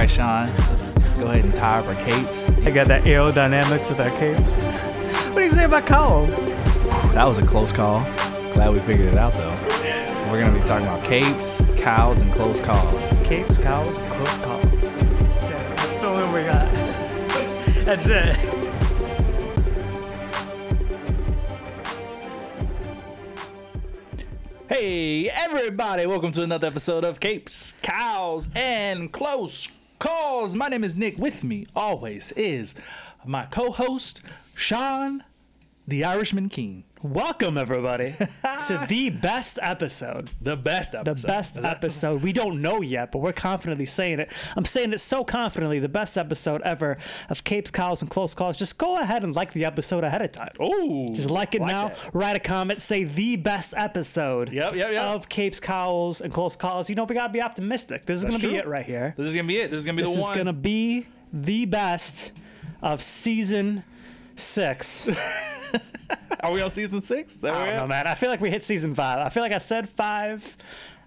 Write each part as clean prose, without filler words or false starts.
right, Sean, let's go ahead and tie up our capes. I got that aerodynamics with our capes. What do you say about calls? That was a close call. Glad we figured it out, though. Yeah. We're going to be talking about capes, cows, and close calls. Capes, cows, and close calls. Yeah, that's the one we got. That's it. Hey everybody, welcome to another episode of Capes, Cows, and Close Calls. My name is Nick. With me always is my co-host, Sean the Irishman King. Welcome everybody to the best episode. The best episode. We don't know yet, but we're confidently saying it. I'm saying it so confidently, the best episode ever of Capes, Cows, and Close Calls. Just go ahead and like the episode ahead of time. Oh, just like it now. Write a comment, say the best episode of Capes, Cows, and Close Calls. You know, we gotta be optimistic. This is gonna be it right here. This is gonna be it. This is gonna be the one. This is gonna be the best of season 6. Are we on season 6? Is that I don't know, man. I feel like we hit season 5. I feel like I said 5.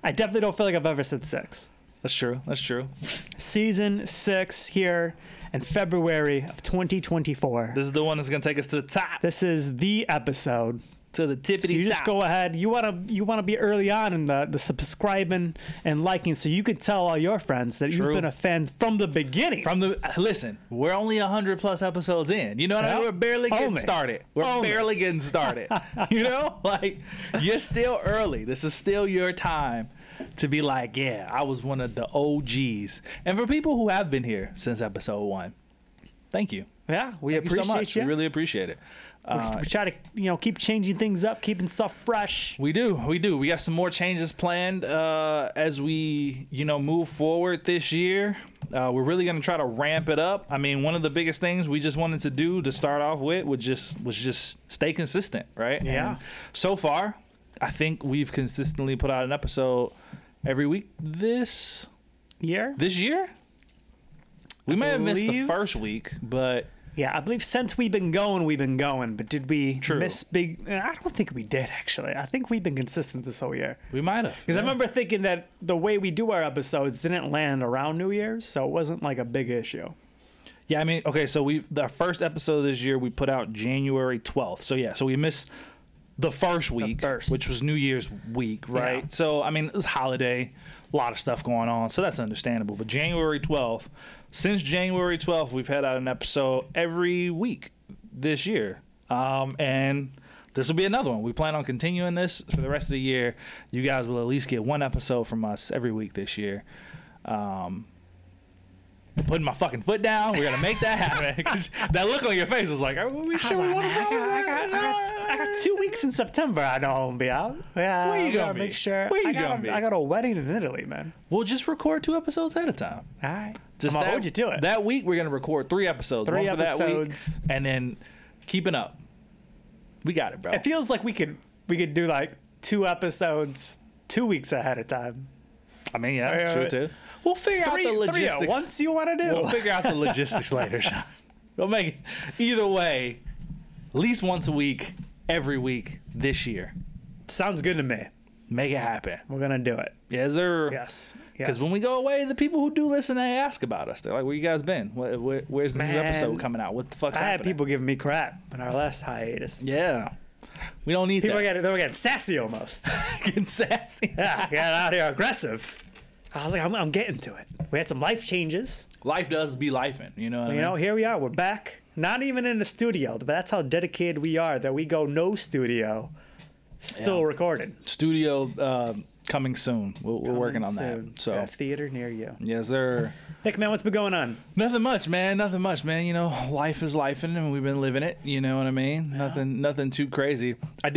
I definitely don't feel like I've ever said 6. That's true. That's true. Season 6 here in February of 2024. This is the one that's going to take us to the top. This is the episode. To the tippity top. So you just go ahead. You want to be early on in the subscribing and liking, so you can tell all your friends that you've been a fan from the beginning. Listen, we're only 100 plus episodes in. You know what I mean? We're barely getting started. We're barely getting started. You know, like, you're still early. This is still your time to be like, yeah, I was one of the OGs. And for people who have been here since episode 1, thank you. Yeah, we appreciate you so much. We really appreciate it. We try to, you know, keep changing things up, keeping stuff fresh. We do. We got some more changes planned as we, you know, move forward this year. We're really going to try to ramp it up. I mean, one of the biggest things we just wanted to do to start off with was just stay consistent, right? Yeah. And so far, I think we've consistently put out an episode every week this year. We may have missed the first week, but... Yeah, I believe since we've been going. But did we miss big? I don't think we did, actually. I think we've been consistent this whole year. We might have. Because I remember thinking that the way we do our episodes didn't land around New Year's, so it wasn't like a big issue. Yeah, I mean, okay, so our first episode this year we put out January 12th. So, yeah, we missed the first week, which was New Year's week, right? Yeah. So, I mean, it was holiday, a lot of stuff going on, so that's understandable. But January 12th. Since January 12th, we've had out an episode every week this year. And this will be another one. We plan on continuing this for the rest of the year. You guys will at least get one episode from us every week this year. Putting my fucking foot down. We're going to make that happen. That look on your face was like, are we sure we want to go? I got 2 weeks in September. I know I'm going to be out. Yeah, where you going to be? Make sure. Where you going to be? I got a wedding in Italy, man. We'll just record 2 episodes ahead of time. All right. Just I'm going to hold you to it. That week, we're going to record 3 episodes. 3 one episodes. For that week, and then keeping up. We got it, bro. It feels like we could do like 2 episodes 2 weeks ahead of time. I mean, yeah, that's true, too. We'll figure out the logistics. 3 once you want to do. We'll figure out the logistics later, Sean. We'll make it either way, at least once a week, every week this year. Sounds good to me. Make it happen. We're going to do it. Yes, sir. Yes. Because when we go away, the people who do listen, they ask about us. They're like, where you guys been? Where's the new episode coming out? What the fuck's happening? I had people giving me crap in our last hiatus. Yeah. We don't need that. They were getting sassy almost. Getting sassy. Yeah, got out here aggressive. I was like, I'm getting to it. We had some life changes. Life does be lifing, you know what I mean? You know, here we are. We're back. Not even in the studio, but that's how dedicated we are that we go no studio, still recording. Studio coming soon. We're working on that. So a theater near you. Yes, sir. Nick, man, what's been going on? Nothing much, man. You know, life is lifing, and we've been living it. You know what I mean? Yeah. Nothing too crazy. I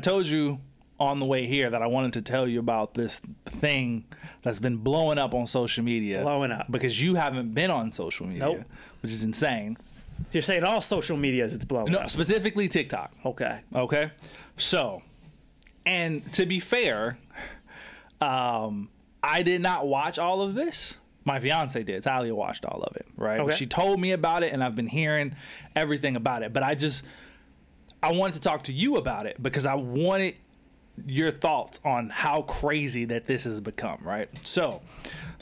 told you on the way here that I wanted to tell you about this thing that's been blowing up on social media. Because you haven't been on social media. Nope. Which is insane. So you're saying all social medias it's blowing up. No, specifically TikTok. Okay. So, and to be fair, I did not watch all of this. My fiance did. Talia watched all of it, right? Okay. She told me about it, and I've been hearing everything about it. But I wanted to talk to you about it because I wanted your thoughts on how crazy that this has become, right? So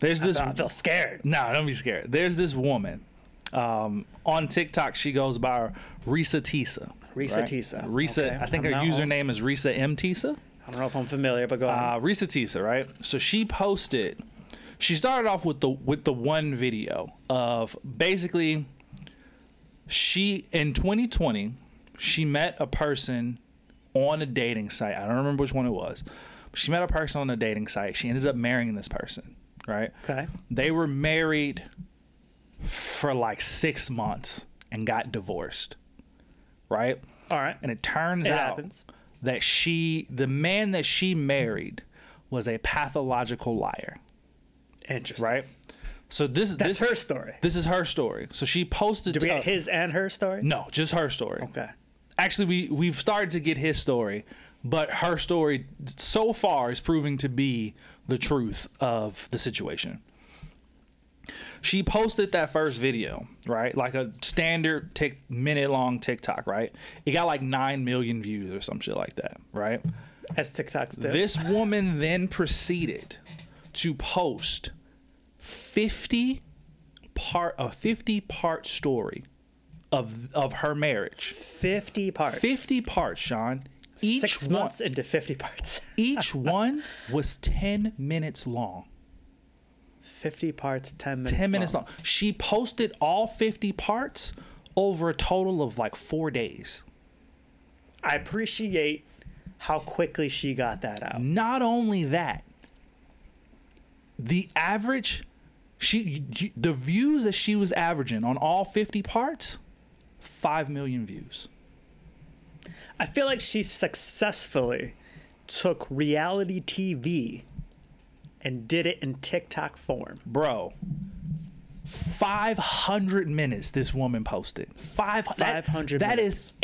there's this. I feel scared. No, don't be scared. There's this woman on TikTok. She goes by Risa Tisa. Risa right? Tisa. Risa. Okay. I think her username is Risa M. Tisa. I don't know if I'm familiar, but go ahead. Risa Tisa, right? So she posted. She started off with the one video of basically she in 2020 she met a person on a dating site. I don't remember which one it was. But she met a person on a dating site. She ended up marrying this person, right? Okay. They were married for like 6 months and got divorced, right? All right. And it turns out that the man that she married was a pathological liar. Interesting. Right? So that's her story. This is her story. So she posted. Did we get his and her story? No, just her story. Okay. Actually, we've started to get his story, but her story so far is proving to be the truth of the situation. She posted that first video, right? Like a standard minute-long TikTok, right? It got like 9 million views or some shit like that, right? As TikToks do. This woman then proceeded to post 50-part story of her marriage. 50 parts. 50 parts, Sean. Each 6 months into 50 parts. Each one was 10 minutes long. 50 parts, 10 minutes long. 10 minutes long. She posted all 50 parts over a total of like 4 days. I appreciate how quickly she got that out. Not only that, the average, the views that she was averaging on all 50 parts, 5 million views. I feel like she successfully took reality TV and did it in TikTok form. Bro, 500 minutes this woman posted. 500 that minutes. That is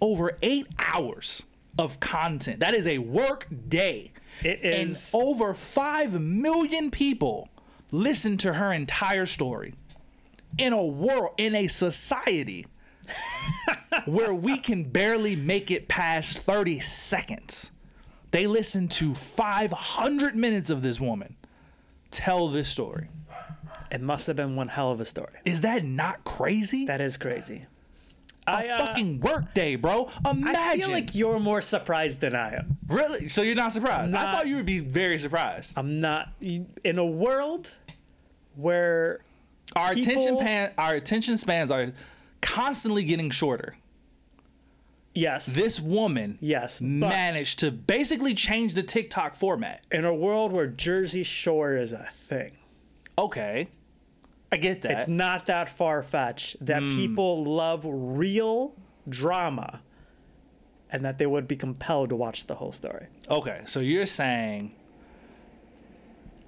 over 8 hours of content. That is a work day. It is. And over 5 million people listened to her entire story in a society where we can barely make it past 30 seconds. They listened to 500 minutes of this woman tell this story. It must have been one hell of a story. Is that not crazy? That is crazy. A fucking work day, bro. Imagine. I feel like you're more surprised than I am. Really? So you're not surprised? I thought you would be very surprised. I'm not. In a world where our attention spans are constantly getting shorter. Yes. This woman managed to basically change the TikTok format. In a world where Jersey Shore is a thing. Okay. I get that. It's not that far-fetched that people love real drama and that they would be compelled to watch the whole story. Okay, so you're saying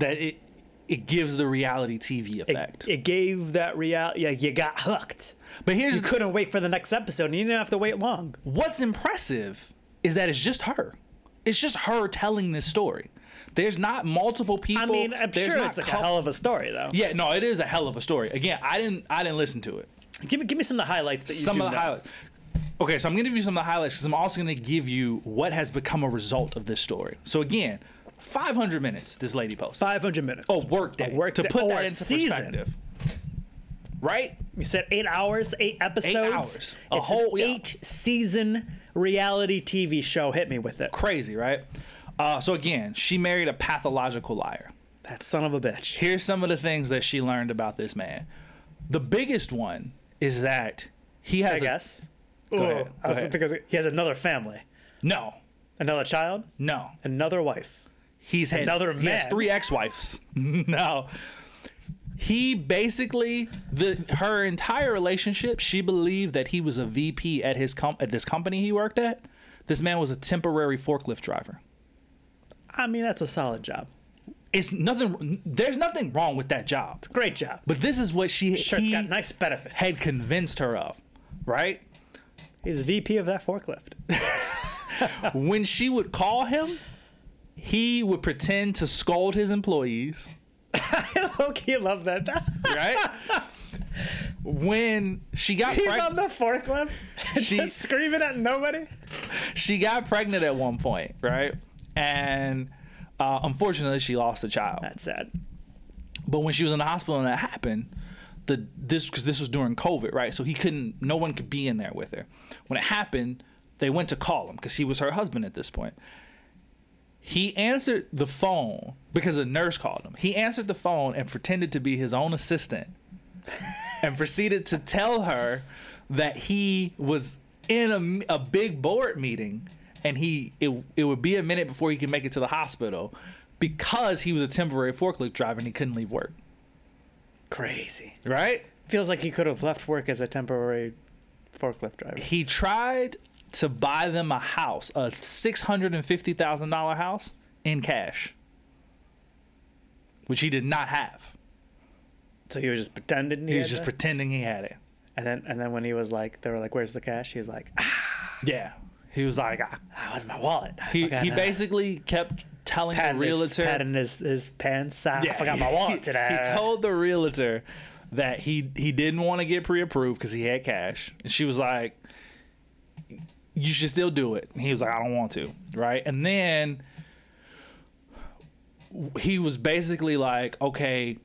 that it gives the reality TV effect. It gave that reality. Yeah, you got hooked. But here's you couldn't wait for the next episode, and you didn't have to wait long. What's impressive is that it's just her. It's just her telling this story. There's not multiple people. I mean, I'm sure it's a hell of a story, though. Yeah, no, it is a hell of a story. Again, I didn't listen to it. Give me some of the highlights that you some do of the know. Highlights. Okay, so I'm going to give you some of the highlights because I'm also going to give you what has become a result of this story. So again, 500 minutes this lady posted. 500 minutes. Oh, workday. To put that into perspective. Right? You said 8 hours, 8 episodes. 8 hours. A it's whole 8-season reality TV show. Hit me with it. Crazy, right? So again, she married a pathological liar. That son of a bitch. Here's some of the things that she learned about this man. The biggest one is that he has. I guess. He has another family. No. Another child? No. Another wife. He's had another man. He has 3 ex-wives. No. He basically her entire relationship. She believed that he was a VP at this company he worked at. This man was a temporary forklift driver. I mean, that's a solid job. There's nothing wrong with that job. It's a great job. But this is what he got nice benefits. Had convinced her of, right? He's VP of that forklift. When she would call him, he would pretend to scold his employees. I low-key love that. Right? When she got pregnant. He's on the forklift just screaming at nobody. she got pregnant at one point, right? And unfortunately, she lost a child. That's sad. But when she was in the hospital and that happened, this was during COVID, right? So no one could be in there with her. When it happened, they went to call him because he was her husband at this point. He answered the phone because a nurse called him. He answered the phone and pretended to be his own assistant and proceeded to tell her that he was in a big board meeting and it would be a minute before he could make it to the hospital because he was a temporary forklift driver and he couldn't leave work. Crazy. Right? Feels like he could have left work as a temporary forklift driver. He tried to buy them a house, a $650,000 house in cash, which he did not have. So he was just pretending he had it. And then when he was like, they were like, where's the cash? He was like, ah. Yeah. He was like, ah, where's my wallet? He basically kept telling the realtor. Patting his pants. I forgot my wallet today. He told the realtor that he didn't want to get pre-approved because he had cash. And she was like, you should still do it. And he was like, I don't want to, right? And then he was basically like, okay,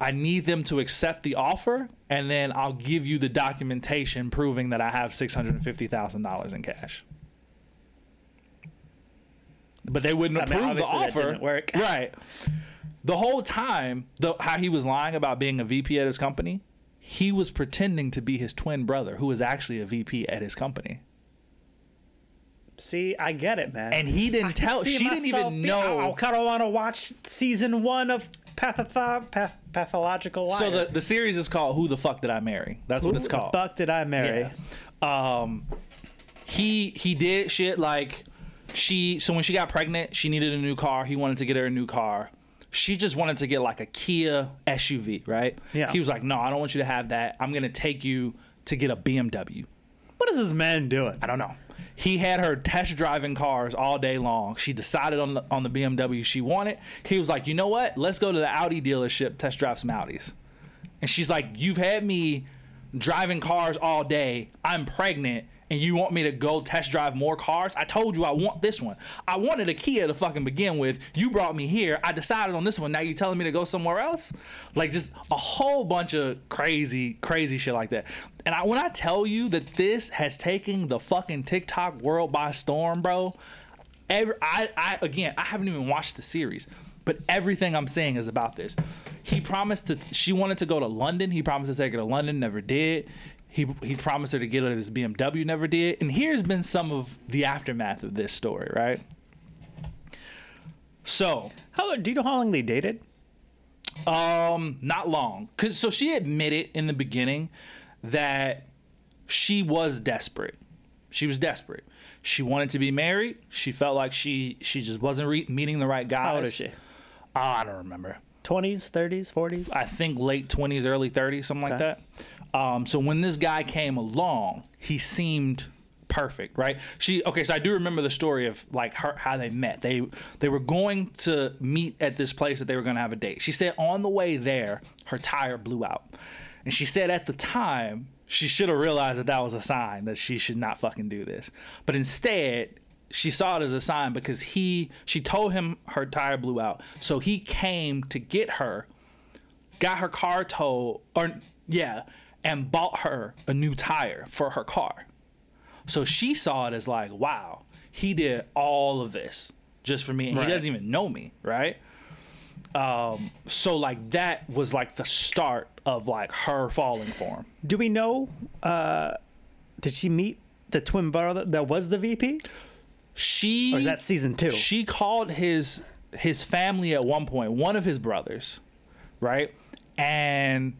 I need them to accept the offer, and then I'll give you the documentation proving that I have $650,000 in cash. But they wouldn't approve the offer. That didn't work. Right. The whole time, how he was lying about being a VP at his company, he was pretending to be his twin brother, who was actually a VP at his company. See, I get it, man. And he didn't tell. She didn't even know. I kind of want to watch season 1 of Pathological Liar. So the series is called Who the Fuck Did I Marry? That's what it's called. Who the Fuck Did I Marry? Yeah. He did shit like so when she got pregnant, she needed a new car. He wanted to get her a new car. She just wanted to get like a Kia SUV, right? Yeah. He was like, no, I don't want you to have that. I'm going to take you to get a BMW. What is this man doing? I don't know. He had her test driving cars all day long. She decided on the BMW she wanted. He was like, you know what? Let's go to the Audi dealership, test drive some Audis. And she's like, you've had me driving cars all day. I'm pregnant, and you want me to go test drive more cars? I told you I want this one. I wanted a Kia to fucking begin with. You brought me here. I decided on this one. Now you're telling me to go somewhere else? Like, just a whole bunch of crazy, crazy shit like that. And when I tell you that this has taken the fucking TikTok world by storm, bro, I haven't even watched the series, but everything I'm saying is about this. She wanted to go to London. He promised to take her to London, never did. He promised her to get her this BMW, never did. And here's been some of the aftermath of this story, right? So, do you know how long they dated? Not long. So she admitted in the beginning that she was desperate. She was desperate. She wanted to be married. She felt like she just wasn't meeting the right guys. How old is she? I don't remember. 20s, 30s, 40s? I think late 20s, early 30s, something like that. So when this guy came along, he seemed perfect, right? So I do remember the story of like how they met. They were going to meet at this place that they were going to have a date. She said on the way there, her tire blew out. And she said at the time, she should have realized that was a sign that she should not fucking do this. But instead, she saw it as a sign because she told him her tire blew out. So he came to get her, got her car towed, and bought her a new tire for her car. So she saw it as like, wow, he did all of this just for me. And He doesn't even know me, right? So like that was like the start of like her falling for him. Do we know, did she meet the twin brother that was the VP? Or is that season 2? She called his family at one point, one of his brothers, right? And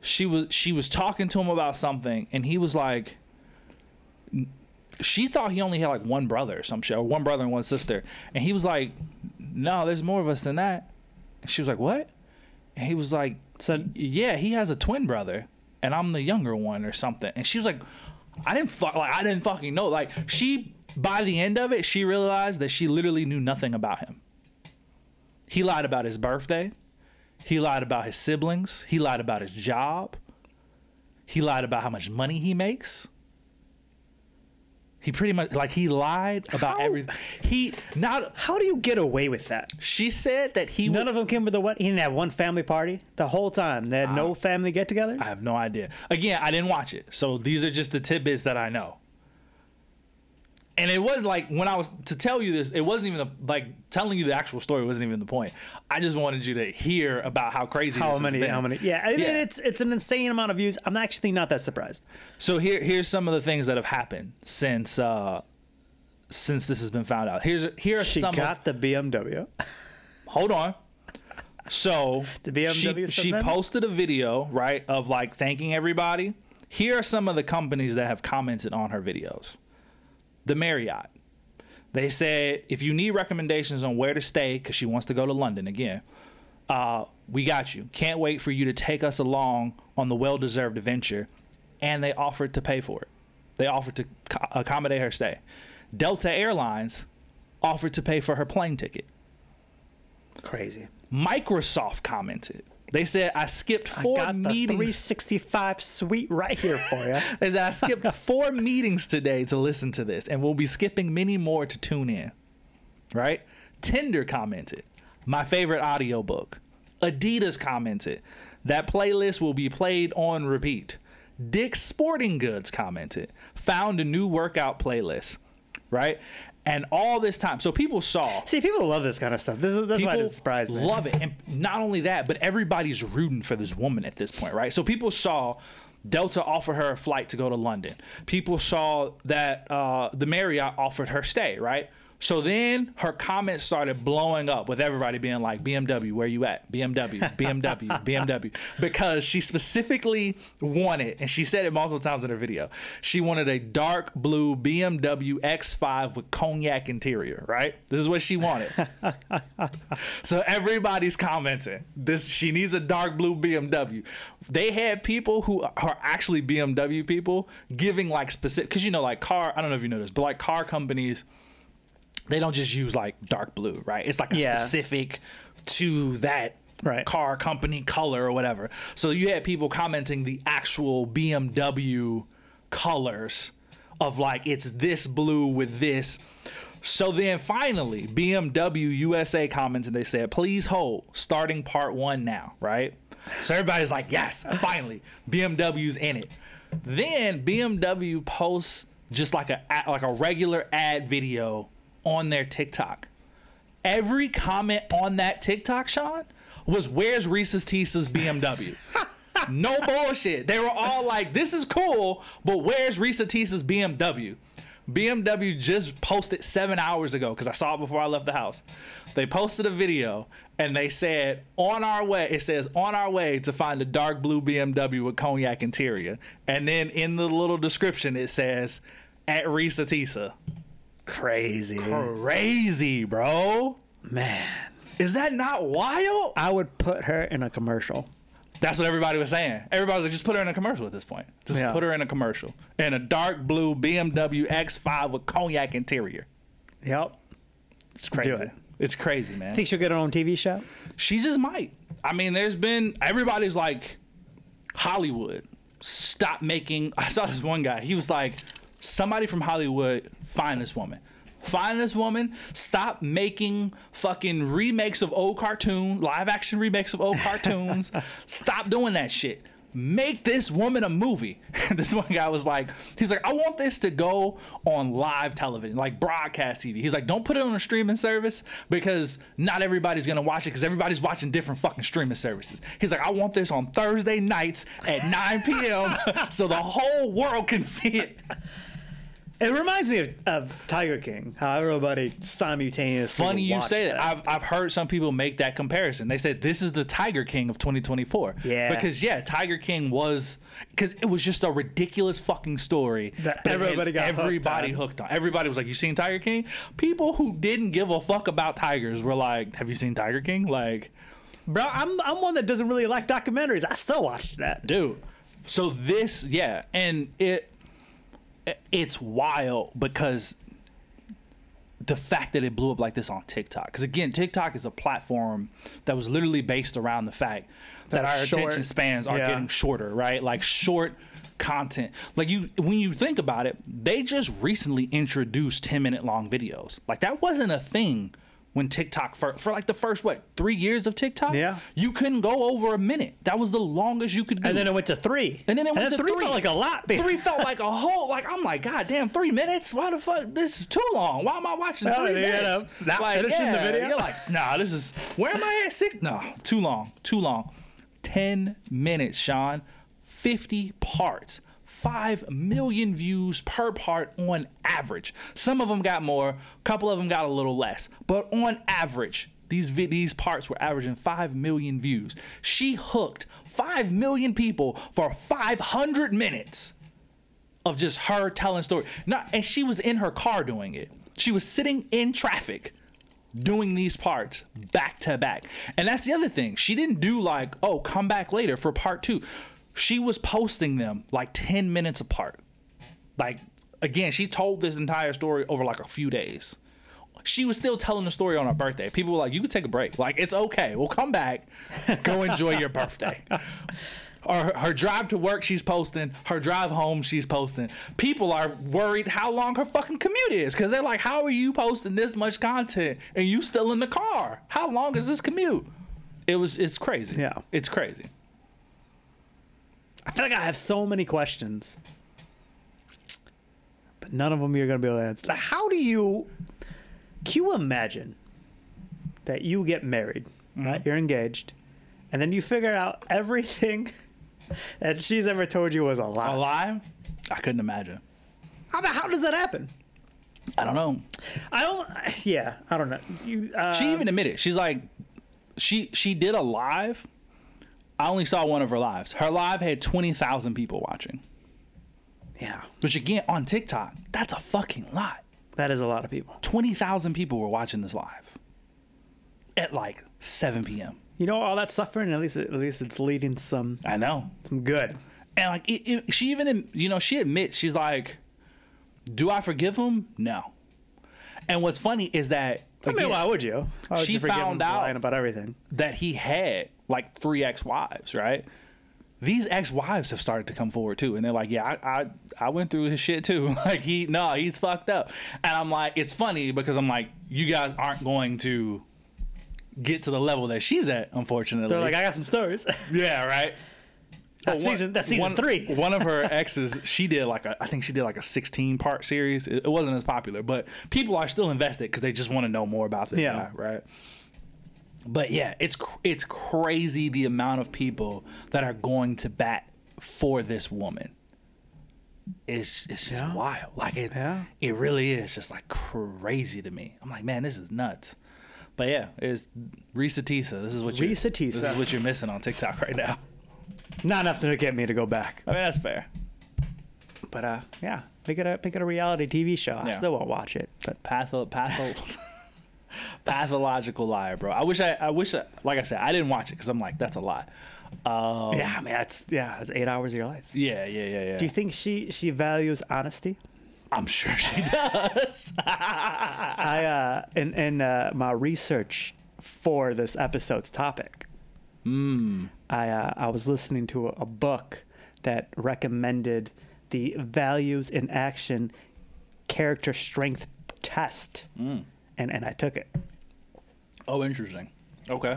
she was talking to him about something, and he was like, she thought he only had like one brother or some shit, or one brother and one sister. And he was like, no, there's more of us than that. And she was like, what? And he was like, so yeah, he has a twin brother, and I'm the younger one or something. And she was like, I didn't fucking know. Like, she, by the end of it, she realized that she literally knew nothing about him. He lied about his birthday. He lied about his siblings. He lied about his job. He lied about how much money he makes. He pretty much, like, he lied about everything. How do you get away with that? She said that he... None of them came with the what? He didn't have one family party the whole time. They had no family get-togethers? I have no idea. Again, I didn't watch it. So these are just the tidbits that I know. And it wasn't like, when I was to tell you this, it wasn't even, telling you the actual story wasn't even the point. I just wanted you to hear about how crazy this has been. How many, yeah. I mean, it's an insane amount of views. I'm actually not that surprised. So here's some of the things that have happened since this has been found out. Here are some. She got the BMW. Hold on. So the BMW she posted a video, right, of, like, thanking everybody. Here are some of the companies that have commented on her videos. The Marriott. They said, if you need recommendations on where to stay, because she wants to go to London again, we got you. Can't wait for you to take us along on the well-deserved adventure. And they offered to pay for it. They offered to accommodate her stay. Delta Airlines offered to pay for her plane ticket. Crazy. Microsoft commented. They said, I skipped four meetings. The 365 suite right here for you. They said, I skipped 4 meetings today to listen to this, and we'll be skipping many more to tune in. Right? Tinder commented, my favorite audiobook. Adidas commented, that playlist will be played on repeat. Dick's Sporting Goods commented, found a new workout playlist. Right? And all this time, so people saw. See, people love this kind of stuff. That's why it surprised me. Love it, and not only that, but everybody's rooting for this woman at this point, right? So people saw Delta offer her a flight to go to London. People saw that the Marriott offered her stay, right? So then her comments started blowing up with everybody being like, BMW, where you at? BMW, BMW, BMW. Because she specifically wanted, and she said it multiple times in her video, she wanted a dark blue BMW X5 with cognac interior, right? This is what she wanted. So everybody's commenting, she needs a dark blue BMW. They had people who are actually BMW people giving like specific, because I don't know if you know this, but like car companies, they don't just use like dark blue, right? It's like a specific to that car company color or whatever. So you had people commenting the actual BMW colors of like, it's this blue with this. So then finally, BMW USA comments and they said, please hold, starting part 1 now, right? So everybody's like, yes, finally, BMW's in it. Then BMW posts just like a regular ad video on their TikTok. Every comment on that TikTok, Sean, was where's Risa Tisa's BMW? No bullshit. They were all like, this is cool, but where's Risa Tisa's BMW? BMW just posted 7 hours ago, because I saw it before I left the house. They posted a video and they said, on our way to find a dark blue BMW with cognac interior. And then in the little description, it says, at Risa Tisa. Crazy, bro. Man, is that not wild? I would put her in a commercial. That's what everybody was saying. Everybody was like, just put her in a commercial at this point. Put her in a commercial. In a dark blue BMW X5 with cognac interior. Yep. It's crazy. Do it. It's crazy, man. Think she'll get her own TV show? She just might. I mean, everybody's like, Hollywood, stop making. I saw this one guy. He was like, somebody from Hollywood, find this woman, stop making fucking remakes of old cartoons, live action remakes of old cartoons, stop doing that shit, make this woman a movie. This one guy was like, he's like, I want this to go on live television, like broadcast TV. He's like, don't put it on a streaming service because not everybody's gonna watch it because everybody's watching different fucking streaming services. He's like, I want this on Thursday nights at 9 p.m. so the whole world can see it. It reminds me of Tiger King, how everybody simultaneously. Funny you say that. I've heard some people make that comparison. They said this is the Tiger King of 2024. Yeah. Because Tiger King was, because it was just a ridiculous fucking story that everybody hooked on. Everybody was like, "You seen Tiger King?" People who didn't give a fuck about tigers were like, "Have you seen Tiger King?" Like, bro, I'm one that doesn't really like documentaries. I still watched that, dude. So this, and it. It's wild because the fact that it blew up like this on TikTok. Because again, TikTok is a platform that was literally based around the fact that our attention spans are getting shorter, right? Like short content. Like, you, when you think about it, they just recently introduced 10-minute long videos. Like, that wasn't a thing when TikTok first, for like the first, 3 years of TikTok? Yeah. You couldn't go over a minute. That was the longest you could do. And then it went to 3. And then it went to 3. 3 felt like a lot. Three felt like a whole, like, I'm like, God damn, 3 minutes? Why the fuck? This is too long. Why am I watching 3 minutes? Not like, finishing the video? You're like, nah, this is, where am I at? 6? No, too long, too long. 10 minutes, Sean. 50 parts. 5 million views per part on average. Some of them got more, a couple of them got a little less. But on average, these parts were averaging 5 million views. She hooked 5 million people for 500 minutes of just her telling stories. And she was in her car doing it. She was sitting in traffic doing these parts back to back. And that's the other thing. She didn't do like, oh, come back later for part 2. She was posting them like 10 minutes apart. Like, again, she told this entire story over like a few days. She was still telling the story on her birthday. People were like, you can take a break. Like, it's okay. We'll come back. Go enjoy your birthday. Or her drive to work, she's posting. Her drive home, she's posting. People are worried how long her fucking commute is. Because they're like, how are you posting this much content and you still in the car? How long is this commute? It's crazy. Yeah. It's crazy. I feel like I have so many questions, but none of them you're going to be able to answer. Like, can you imagine that you get married, right? You're engaged, and then you figure out everything that she's ever told you was a lie. A lie? I couldn't imagine. How does that happen? I don't know. I don't know. She even admitted. She's like, she did a live. I only saw one of her lives. Her live had 20,000 people watching. Yeah. Which, again, on TikTok, that's a fucking lot. That is a lot of people. 20,000 people were watching this live at like 7 p.m. You know, all that suffering, at least it's leading some. I know. Some good. And like, she even, she admits, she's like, do I forgive him? No. And what's funny is that, again, why would you? She found out about everything that he had, like 3 ex-wives, right? These ex-wives have started to come forward too, and they're like, "Yeah, I went through his shit too. Like he's fucked up." And I'm like, it's funny because I'm like, you guys aren't going to get to the level that she's at, unfortunately. They're like, I got some stories. Yeah, right. That's season 3. One of her exes, I think she did like a 16-part series. It wasn't as popular, but people are still invested because they just want to know more about this guy, right? But yeah, it's crazy the amount of people that are going to bat for this woman. It's just wild. Like it really is just like crazy to me. I'm like, man, this is nuts. But yeah, it's Risa Tisa. This is what you're missing on TikTok right now. Not enough to get me to go back. I mean, that's fair. But make it a reality TV show. I still won't watch it. But pathological liar, bro. I wish, like I said, I didn't watch it because I'm like, that's a lie. That's 8 hours of your life. Yeah. Do you think she values honesty? I'm sure she does. In my research for this episode's topic, I was listening to a book that recommended the Values in Action character strength test. And I took it. Oh, interesting. Okay.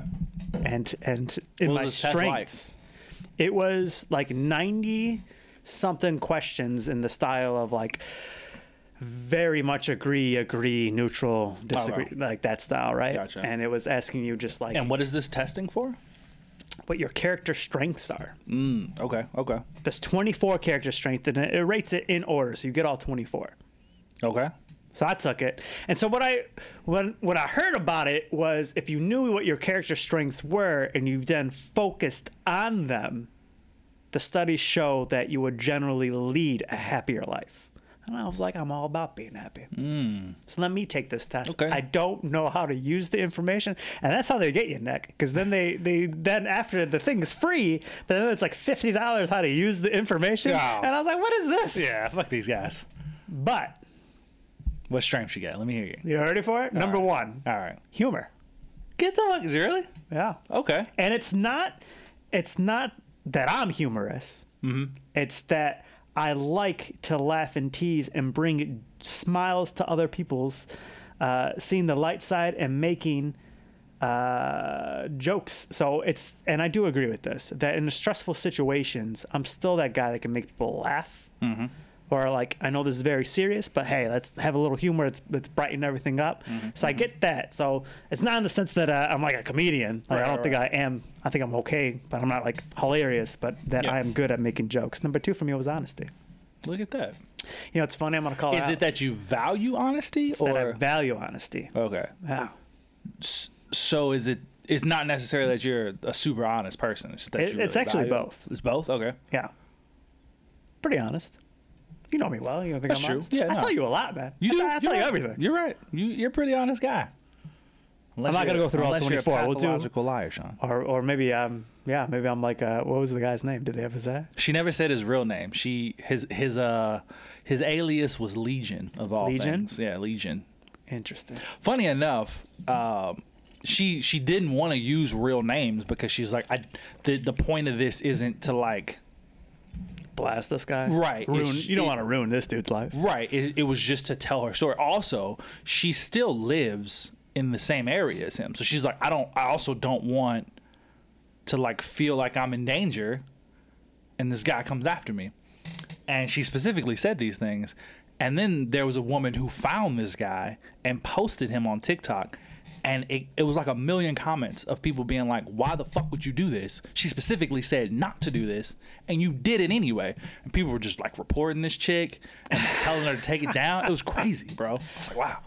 And in my strengths, it was like 90 something questions in the style of like very much agree, neutral, disagree, like that style, right? Gotcha. And it was asking you just like. And what is this testing for? What your character strengths are. Okay. There's 24 character strengths, and it rates it in order, so you get all 24. Okay. So I took it, and so what I heard about it was if you knew what your character strengths were and you then focused on them, the studies show that you would generally lead a happier life. And I was like, I'm all about being happy. So let me take this test. Okay. I don't know how to use the information, and that's how they get you, Nick. Because then they after the thing is free, but then it's like $50 how to use the information. Wow. And I was like, what is this? Yeah, fuck these guys. But. What strengths you got? Let me hear you. You ready for it? Number one. All right. Humor. Get the fuck. Really? Yeah. Okay. And it's not that I'm humorous. Mm-hmm. It's that I like to laugh and tease and bring smiles to other people's, seeing the light side and making jokes. So it's, and I do agree with this, that in the stressful situations, I'm still that guy that can make people laugh. Mm-hmm. Or like, I know this is very serious, but hey, let's have a little humor. Let's brighten everything up. Mm-hmm. So I get that. So it's not in the sense that I'm like a comedian. Like, I don't think I am. I think I'm okay, but I'm not like hilarious, but that I'm good at making jokes. Number two for me was honesty. Look at that. You know, it's funny. I'm going to call it out. Is it that you value honesty? It's or that I value honesty. Okay. Yeah. So is it, it's not necessarily that you're a super honest person. It's, that it's really actually both. It's both? Okay. Yeah. Pretty honest. You know me well. You don't think I'm honest? Yeah, no. I tell you a lot, man. You do. I tell you everything. You're right. You're a pretty honest guy. Unless I'm not gonna go through all 24. We'll do pathological liar, Sean. Or maybe maybe I'm like what was the guy's name? Did they ever say? She never said his real name. His alias was Legion of all things. Yeah, Legion. Interesting. Funny enough, she didn't want to use real names because she's like, the point of this isn't to like blast this guy, right? You don't want to ruin this dude's life, right? It was just to tell her story. Also, she still lives in the same area as him, so she's like, I also don't want to like feel like I'm in danger, and this guy comes after me. And she specifically said these things. And then there was a woman who found this guy and posted him on TikTok. And it was like a million comments of people being like, why the fuck would you do this? She specifically said not to do this, and you did it anyway. And people were just like reporting this chick and telling her to take it down. It was crazy, bro. It's like, wow.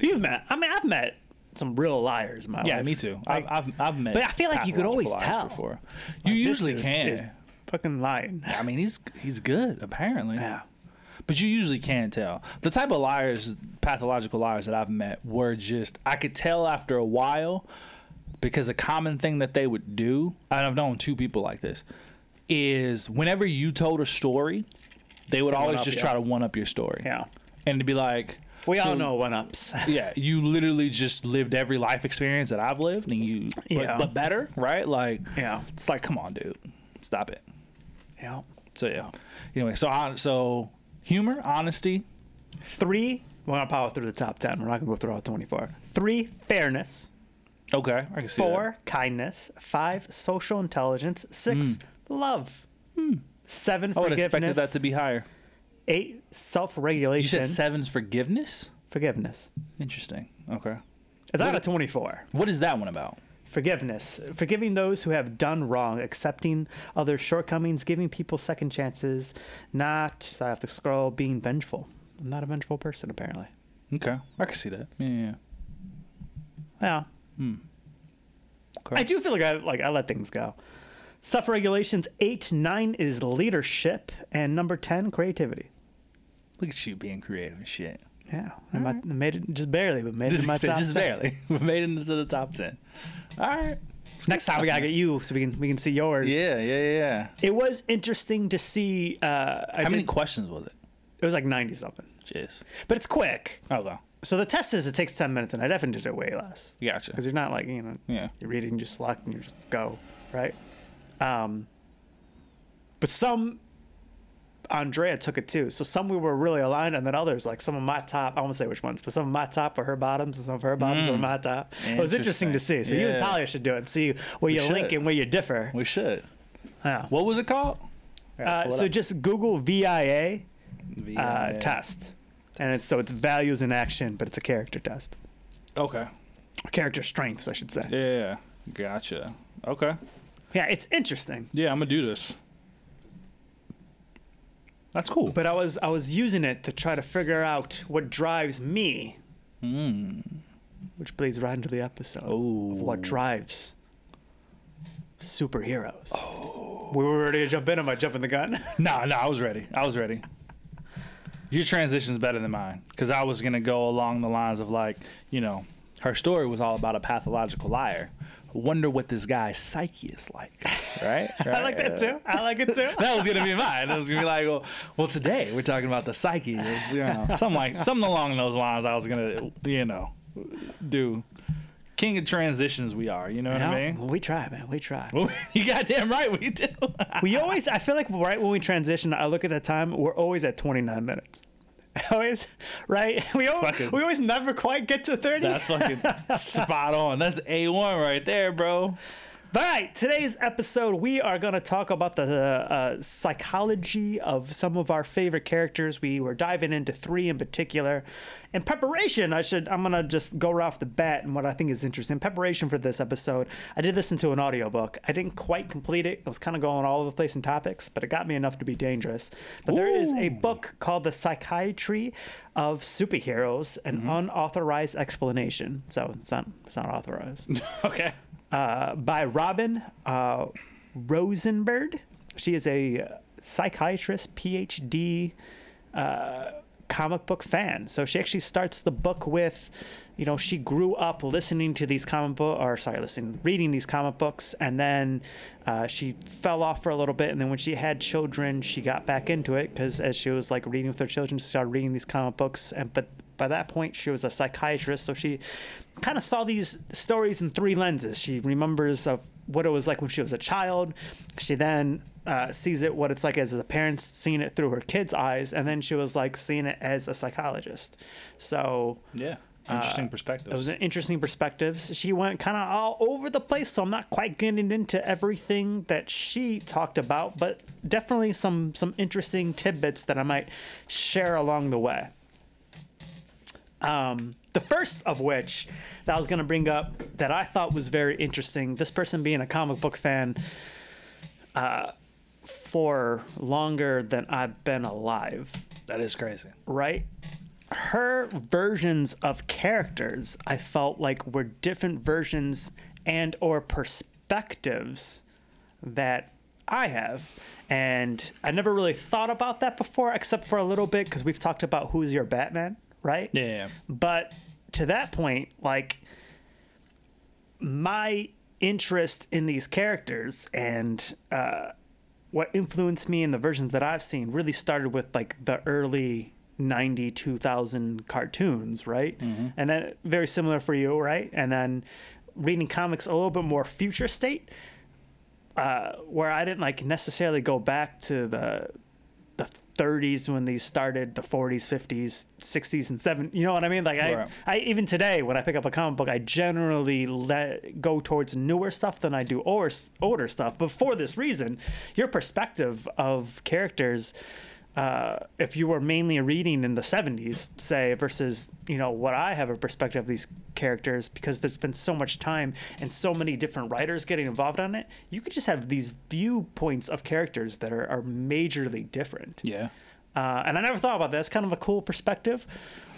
I've met some real liars in my life. Yeah, me too. Like, I've met. But I feel like you could always tell. Before. Like, you usually can. He's fucking lying. I mean, he's good, apparently. Yeah. But you usually can tell. The type of liars, pathological liars that I've met were just, I could tell after a while, because a common thing that they would do, and I've known two people like this, is whenever you told a story, they would always just try to one-up your story. Yeah. And to be like... We all know one-ups. Yeah. You literally just lived every life experience that I've lived, and you... Yeah. But better, right? Like... Yeah. It's like, come on, dude. Stop it. Yeah. So, yeah. Anyway, so humor, honesty. 3, we're going to power through the top 10. We're not going to go through all 24. 3, fairness. Okay, I can see 4, that. 4, kindness. 5, social intelligence. 6, love. 7, forgiveness. I would have expected that to be higher. 8, self-regulation. You said 7's forgiveness? Forgiveness. Interesting. Okay. It's out of 24. What is that one about? Forgiveness. Forgiving those who have done wrong, accepting other shortcomings, giving people second chances, being vengeful. I'm not a vengeful person, apparently. Okay. I can see that. Yeah. Yeah. Okay. I do feel like I let things go. Self-regulations 8, 9 is leadership, and number 10, creativity. Look at you being creative and shit. Yeah. I made it just barely, but made it into my top 10. Just barely. We made it into the top 10. All right. Next time we gotta get you so we can see yours. Yeah. It was interesting to see. How many questions was it? It was like 90 something. Jeez. But it's quick. Oh, though. So the test is it takes 10 minutes, and I definitely did it way less. Gotcha. Because you're not like you're reading, you just select, and you just go right. But some. Andrea took it too, so some we were really aligned, and then others, like some of my top, I won't say which ones, but some of my top were her bottoms and some of her bottoms were my top. It was interesting to see. So you and Talia should do it and see where you link and where you differ. We should. Yeah. What was it called? So just Google VIA. Test, and it's Values in Action, but it's a character test. Okay. Character strengths, I should say. Yeah. Gotcha. Okay. Yeah, it's interesting. Yeah, I'm gonna do this. That's cool. But I was using it to try to figure out what drives me, which plays right into the episode of what drives superheroes. Oh. We were ready to jump in. Am I jumping the gun? No, I was ready. Your transition's better than mine, because I was going to go along the lines of like, her story was all about a pathological liar. Wonder what this guy's psyche is like, right? I like that too. I like it too. That was gonna be mine. It was gonna be like, well, today we're talking about the psyche, something along those lines. I was gonna do king of transitions we are, you know what I mean? Well, we try, man. We try. Well, you goddamn right we do. We always, I feel like right when we transition, I look at that time, we're always at 29 minutes. Always, right? We always never quite get to 30. That's fucking spot on. That's A1 right there, bro. All right, today's episode, we are going to talk about the psychology of some of our favorite characters. We were diving into three in particular. In preparation, I'm going to just go right off the bat and what I think is interesting. In preparation for this episode, I did listen to an audiobook. I didn't quite complete it. It was kind of going all over the place in topics, but it got me enough to be dangerous. But Ooh. There is a book called The Psychiatry of Superheroes, an unauthorized explanation. So it's not authorized. Okay. By Robin Rosenberg. She is a psychiatrist, PhD, comic book fan. So she actually starts the book with, you know, she grew up reading these comic books, and then she fell off for a little bit, and then when she had children, she got back into it, because as she was like reading with her children, she started reading these comic books, but by that point, she was a psychiatrist, so she kind of saw these stories in three lenses. She remembers of what it was like when she was a child. She then sees what it's like as a parent, seeing it through her kids' eyes, and then she was like seeing it as a psychologist. So yeah, interesting perspectives. It was an interesting perspectives. She went kind of all over the place, so I'm not quite getting into everything that she talked about, but definitely some interesting tidbits that I might share along the way. The first of which that I was going to bring up that I thought was very interesting, this person being a comic book fan for longer than I've been alive. That is crazy. Right? Her versions of characters, I felt like, were different versions and or perspectives that I have. And I never really thought about that before, except for a little bit, because we've talked about who's your Batman. Right? Yeah. But to that point, like, my interest in these characters and what influenced me in the versions that I've seen really started with, like, the early 90, 2000 cartoons, right? Mm-hmm. And then very similar for you, right? And then reading comics a little bit more future state, where I didn't, like, necessarily go back to the 30s when these started, the 40s, 50s, 60s, and 70s. You know what I mean? Like, right. I even today, when I pick up a comic book, I generally go towards newer stuff than I do older stuff. But for this reason, your perspective of characters, if you were mainly reading in the 70s, say, versus, you know, what I have a perspective of these characters, because there's been so much time and so many different writers getting involved on it, you could just have these viewpoints of characters that are majorly different. Yeah. And I never thought about that. It's kind of a cool perspective.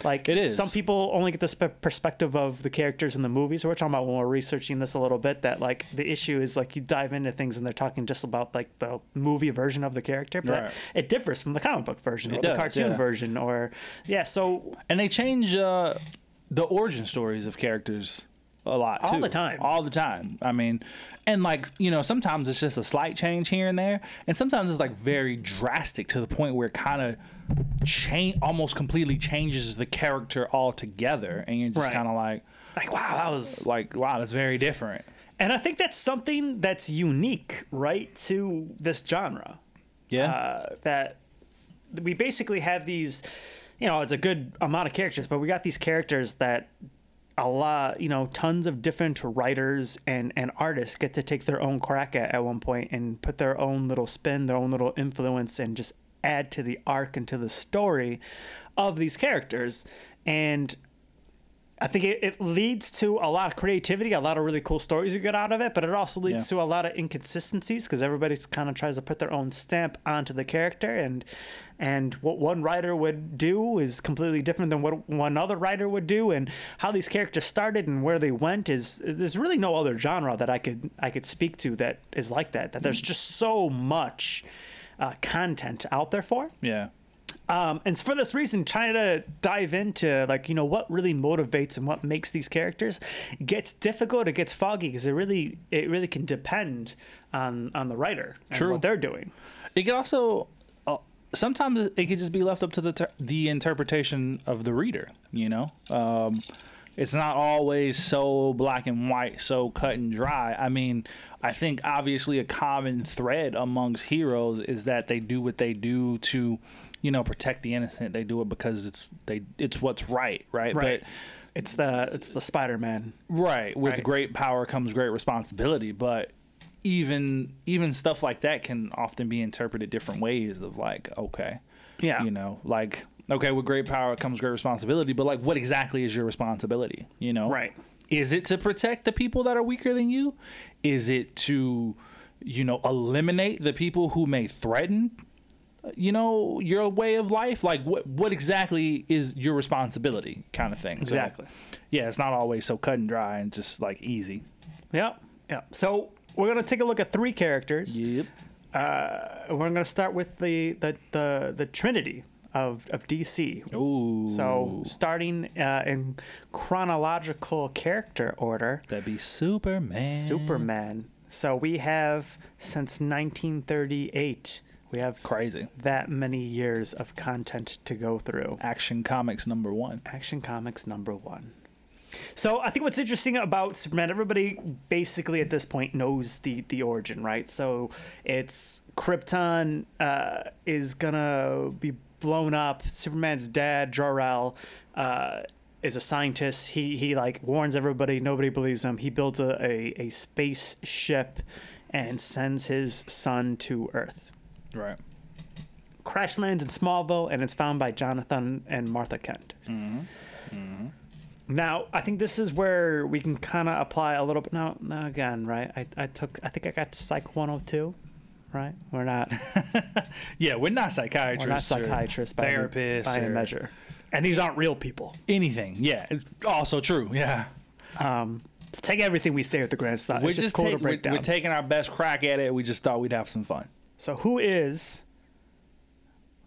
Like, it is. Some people only get this perspective of the characters in the movies. We're talking about when we're researching this a little bit, that, like, the issue is, like, you dive into things and they're talking just about, like, the movie version of the character. But right. It differs from the comic book version or the cartoon version or, yeah, so. And they change the origin stories of characters a lot, all the time. All the time. I mean, and, like, you know, sometimes it's just a slight change here and there, and sometimes it's, like, very drastic to the point where it kind of almost completely changes the character altogether, and you're just kind of like, wow, that was like, wow, that's very different. And I think that's something that's unique, right, to this genre. Yeah, that we basically have these, you know, it's a good amount of characters, but we got these characters that. A lot, you know, tons of different writers and artists get to take their own crack at one point and put their own little spin, their own little influence, and just add to the arc and to the story of these characters. And I think it leads to a lot of creativity, a lot of really cool stories you get out of it, but it also leads to a lot of inconsistencies, because everybody kind of tries to put their own stamp onto the character, and what one writer would do is completely different than what one other writer would do, and how these characters started and where they went is, there's really no other genre that I could speak to that is like that, that there's just so much content out there for. Yeah. And for this reason, trying to dive into, like, you know, what really motivates and what makes these characters gets difficult. It gets foggy, because it really can depend on the writer and what they're doing. It can also sometimes it can just be left up to the interpretation of the reader. You know, it's not always so black and white, so cut and dry. I mean, I think obviously a common thread amongst heroes is that they do what they do to, you know, protect the innocent. They do it because it's what's right, right? Right. But it's the Spider-Man. Right. With great power comes great responsibility, but even stuff like that can often be interpreted different ways of like, okay. Yeah. You know, like, okay, with great power comes great responsibility, but like, what exactly is your responsibility? You know? Right. Is it to protect the people that are weaker than you? Is it to, you know, eliminate the people who may threaten, you know, your way of life? Like, what exactly is your responsibility kind of thing? Exactly. So, yeah, it's not always so cut and dry and just like easy. Yep. Yep. So we're going to take a look at three characters. Yep. We're going to start with the Trinity of DC. Ooh. So starting in chronological character order. That'd be Superman. So we have, since 1938, we have crazy that many years of content to go through. Action Comics number one. So I think what's interesting about Superman, everybody basically at this point knows the origin, right? So it's Krypton is going to be blown up. Superman's dad, Jor-El, is a scientist. He like warns everybody. Nobody believes him. He builds a spaceship and sends his son to Earth. Right. Crash lands in Smallville, and it's found by Jonathan and Martha Kent. Mm-hmm. Mm-hmm. Now, I think this is where we can kind of apply a little bit. Now again, right? I think I got Psych 102. Right? We're not. Yeah, we're not psychiatrists. We're not psychiatrists by any measure. And these aren't real people. Anything. Yeah. It's also true. Yeah. Take everything we say with a grain of salt. We're taking our best crack at it. We just thought we'd have some fun. So who is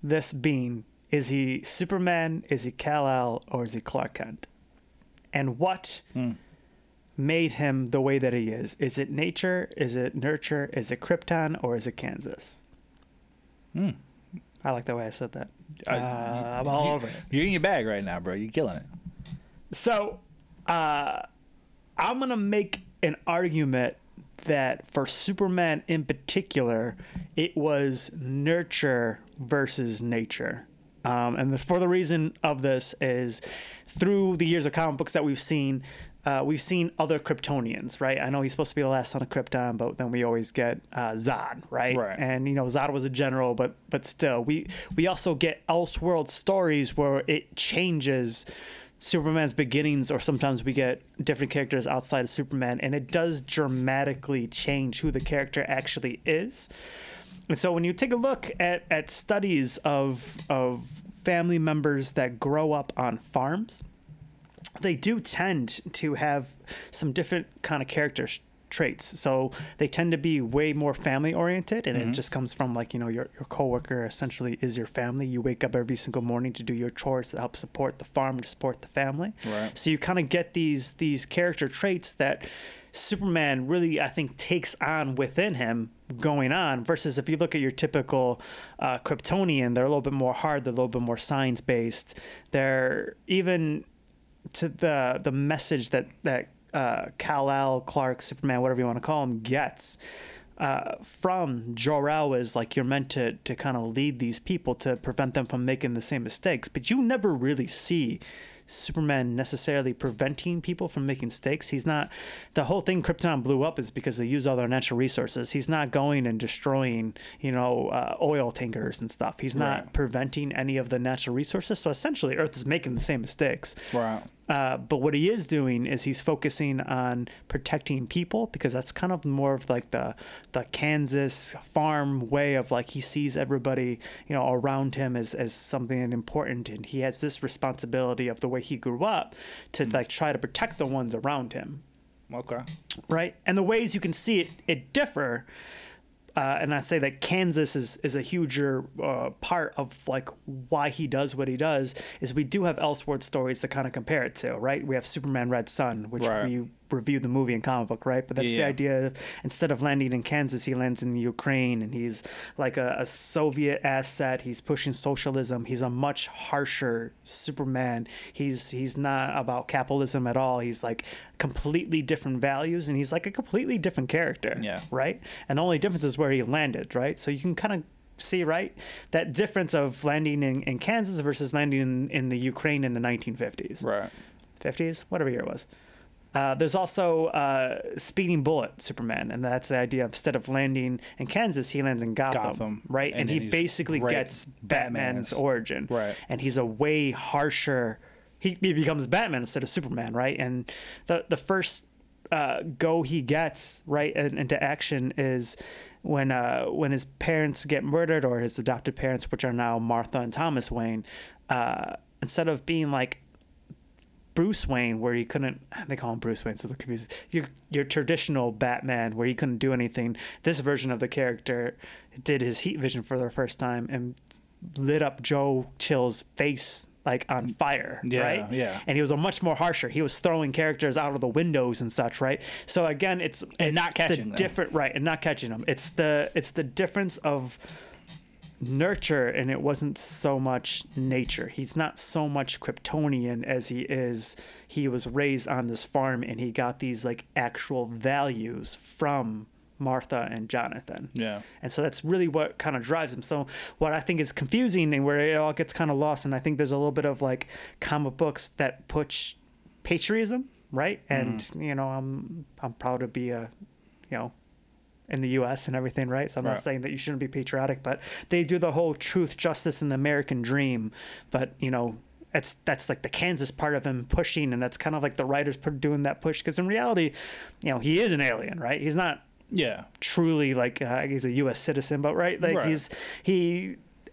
this being? Is he Superman? Is he Kal-El? Or is he Clark Kent? And what made him the way that he is? Is it nature? Is it nurture? Is it Krypton? Or is it Kansas? I like the way I said that. I'm all over it. You're in your bag right now, bro. You're killing it. So I'm going to make an argument that for Superman in particular, it was nurture versus nature. And for the reason of this is through the years of comic books that we've seen other Kryptonians, right? I know he's supposed to be the last son of Krypton, but then we always get Zod, right? And, you know, Zod was a general, but still. We also get Elseworld stories where it changes Superman's beginnings, or sometimes we get different characters outside of Superman, and it does dramatically change who the character actually is. And so when you take a look at studies of family members that grow up on farms, they do tend to have some different kind of character traits. So they tend to be way more family oriented, and it just comes from, like, you know, your coworker essentially is your family. You wake up every single morning to do your chores to help support the farm, to support the family. Right. So you kind of get these character traits that Superman really, I think, takes on within him going on, versus if you look at your typical Kryptonian, they're a little bit more hard, they're a little bit more science based. They're even to the message that Kal-El, Clark, Superman, whatever you want to call him, gets from Jor-El is like, you're meant to kind of lead these people to prevent them from making the same mistakes, but you never really see Superman necessarily preventing people from making mistakes. He's not. The whole thing Krypton blew up is because they use all their natural resources. He's not going and destroying, you know, oil tankers and stuff. He's not preventing any of the natural resources. So essentially, Earth is making the same mistakes. Right. But what he is doing is he's focusing on protecting people, because that's kind of more of like the Kansas farm way of, like, he sees everybody, you know, around him as something important, and he has this responsibility of the way he grew up to like try to protect the ones around him. Okay. Right? And the ways you can see it differ. And I say that Kansas is a huger part of, like, why he does what he does, is we do have Elseworlds stories to kind of compare it to, right? We have Superman Red Son, which we reviewed the movie and comic book, right? But that's the idea of, instead of landing in Kansas, he lands in Ukraine, and he's like a Soviet asset. He's pushing socialism. He's a much harsher Superman. He's not about capitalism at all. He's like completely different values, and he's like a completely different character, right? And the only difference is where he landed, right? So you can kind of see, right, that difference of landing in Kansas versus landing in the Ukraine in the 1950s. Right. 50s? Whatever year it was. There's also Speeding Bullet Superman, and that's the idea. Instead of landing in Kansas, he lands in Gotham, right? And he basically gets Batman's origin. Right. And he's a way harsher... He becomes Batman instead of Superman, right? And the first go he gets, right, into action is... when his parents get murdered, or his adopted parents, which are now Martha and Thomas Wayne, instead of being like Bruce Wayne, where he couldn't, they call him Bruce Wayne, so they're confused. Your traditional Batman, where he couldn't do anything, this version of the character did his heat vision for the first time and lit up Joe Chill's face like on fire, right? Yeah. And he was a much more harsher. He was throwing characters out of the windows and such, right? So again, it's not catching them. And not catching them. It's the difference of nurture, and it wasn't so much nature. He's not so much Kryptonian as he is. He was raised on this farm, and he got these like actual values from Martha and Jonathan. Yeah. And so that's really what kind of drives him. So what I think is confusing and where it all gets kind of lost, and I think there's a little bit of like comic books that push patriotism, right? And you know, I'm proud to be a, you know, in the US and everything, right? So I'm not saying that you shouldn't be patriotic, but they do the whole truth, justice, and the American dream. But, you know, that's like the Kansas part of him pushing, and that's kind of like the writers doing that push, because in reality, you know, he is an alien, right? He's not truly like he's a U.S. citizen, but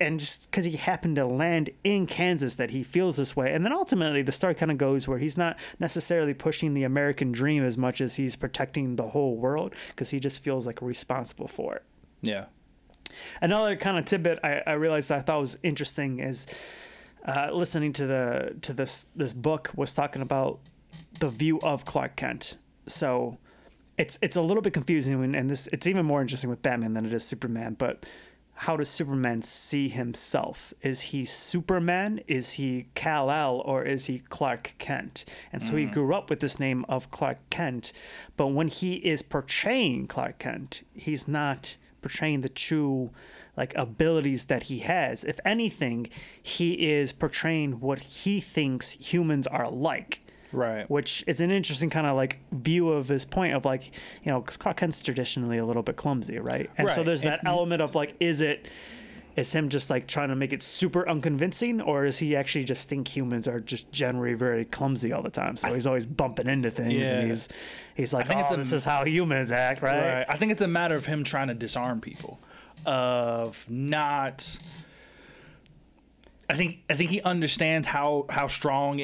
and just because he happened to land in Kansas that he feels this way. And then ultimately the story kind of goes where he's not necessarily pushing the American dream as much as he's protecting the whole world, because he just feels like responsible for it. Another kind of tidbit I realized I thought was interesting is listening to this book was talking about the view of Clark Kent. So It's a little bit confusing, and it's even more interesting with Batman than it is Superman. But how does Superman see himself? Is he Superman? Is he Kal-El? Or is he Clark Kent? And so he grew up with this name of Clark Kent. But when he is portraying Clark Kent, he's not portraying the true like abilities that he has. If anything, he is portraying what he thinks humans are like. Right. Which is an interesting kind of like view of his point of like, you know, because Clark Kent's traditionally a little bit clumsy, right? And so there's that element of like, is him just like trying to make it super unconvincing, or is he actually just think humans are just generally very clumsy all the time? So he's always bumping into things, and he's like, this is how humans act, right? I think it's a matter of him trying to disarm people, of not. I think he understands how strong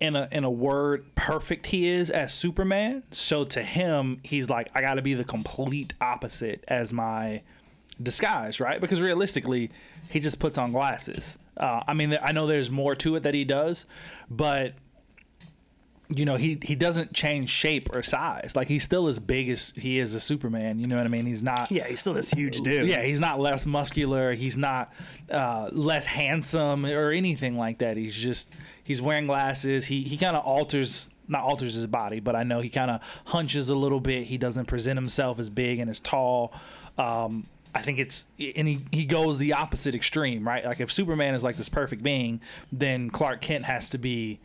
in a word, perfect he is as Superman. So to him, he's like, I gotta be the complete opposite as my disguise, right? Because realistically, he just puts on glasses. I mean, I know there's more to it that he does, but you know, he doesn't change shape or size. Like, he's still as big as he is a Superman. You know what I mean? He's not... Yeah, he's still this huge dude. Yeah, he's not less muscular. He's not less handsome or anything like that. He's just... He's wearing glasses. He kind of alters... Not alters his body, but I know he kind of hunches a little bit. He doesn't present himself as big and as tall. I think it's... And he goes the opposite extreme, right? Like, if Superman is like this perfect being, then Clark Kent has to be...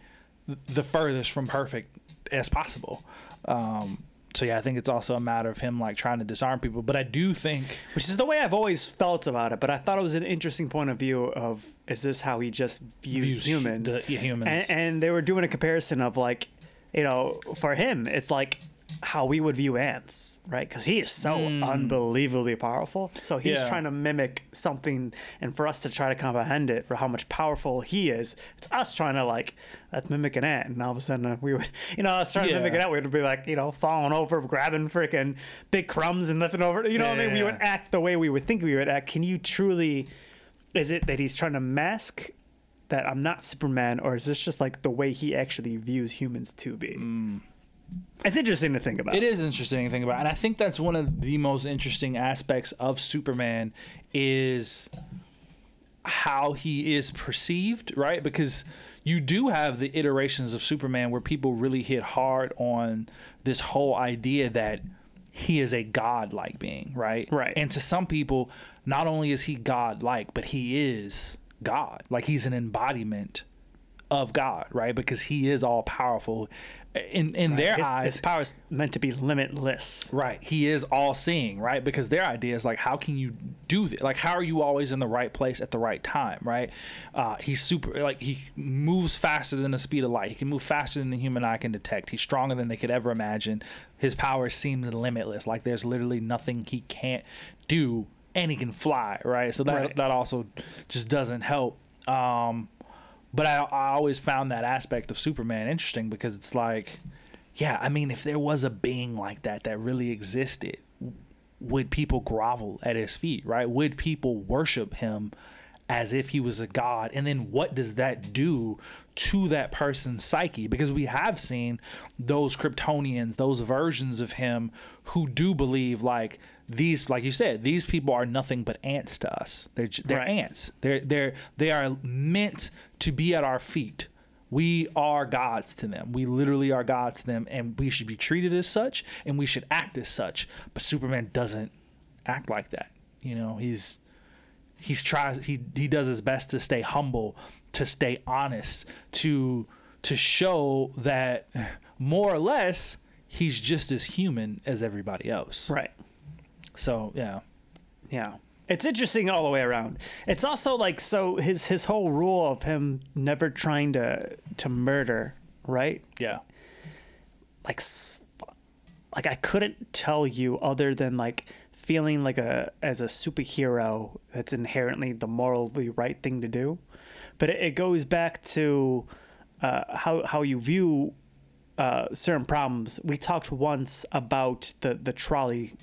the furthest from perfect as possible. So yeah, I think it's also a matter of him like trying to disarm people. But I do think, which is the way I've always felt about it, but I thought it was an interesting point of view of, is this how he just views humans? Humans. And they were doing a comparison of like, you know, for him, it's like how we would view ants, right? Because he is so unbelievably powerful. So he's trying to mimic something, and for us to try to comprehend it for how much powerful he is, it's us trying to like, let's mimic an ant, and all of a sudden we would, you know, us trying to mimic an ant, we would be like, you know, falling over, grabbing freaking big crumbs and lifting over, you know what I mean? We would act the way we would think we would act. Can you truly, is it that he's trying to mask that I'm not Superman, or is this just like the way he actually views humans to be? It's interesting to think about. It is interesting to think about. And I think that's one of the most interesting aspects of Superman is how he is perceived, right? Because you do have the iterations of Superman where people really hit hard on this whole idea that he is a godlike being, right? Right. And to some people, not only is he godlike, but he is God. Like, he's an embodiment of God, right? Because he is all powerful. In right. their eyes, his power is meant to be limitless, right? He is all seeing, right? Because their idea is like, how can you do this? Like, how are you always in the right place at the right time, right? He's super, like, he moves faster than the speed of light. He can move faster than the human eye can detect. He's stronger than they could ever imagine. His power seems limitless. Like, there's literally nothing he can't do, and he can fly, right? So that also just doesn't help. But I always found that aspect of Superman interesting, because it's like, yeah, I mean, if there was a being like that that really existed, would people grovel at his feet, right? Would people worship him as if he was a god? And then what does that do to that person's psyche? Because we have seen those Kryptonians, those versions of him who do believe, like, these, like you said, these people are nothing but ants to us. They're right. ants. They are meant to be at our feet. We are gods to them. We literally are gods to them, and we should be treated as such, and we should act as such. But Superman doesn't act like that. You know, he does his best to stay humble, to stay honest, to show that more or less he's just as human as everybody else. Right. So, yeah. It's interesting all the way around. It's also like, so his whole rule of him never trying to murder, right? Yeah. Like I couldn't tell you other than like feeling like as a superhero, that's inherently the morally right thing to do. But it goes back to how you view certain problems. We talked once about the trolley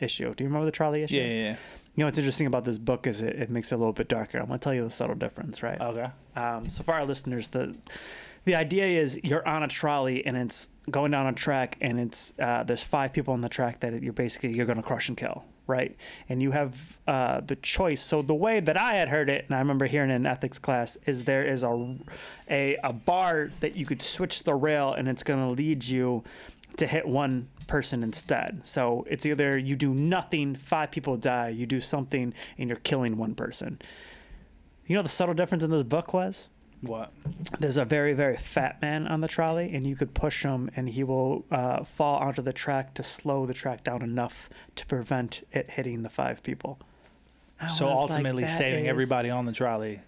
issue. Do you remember the trolley issue? Yeah. You know what's interesting about this book is it makes it a little bit darker. I'm going to tell you the subtle difference, right? Okay. So for our listeners, the idea is you're on a trolley and it's going down a track, and it's there's 5 people on the track that you're going to crush and kill, right? And you have the choice. So the way that I had heard it, and I remember hearing it in ethics class, is there is a bar that you could switch the rail, and it's going to lead you to hit one person instead. So it's either you do nothing, 5 people die, you do something, and you're killing one person. You know the subtle difference in this book was? What? There's a very, very fat man on the trolley, and you could push him, and he will fall onto the track to slow the track down enough to prevent it hitting the 5 people. So ultimately like, saving everybody on the trolley.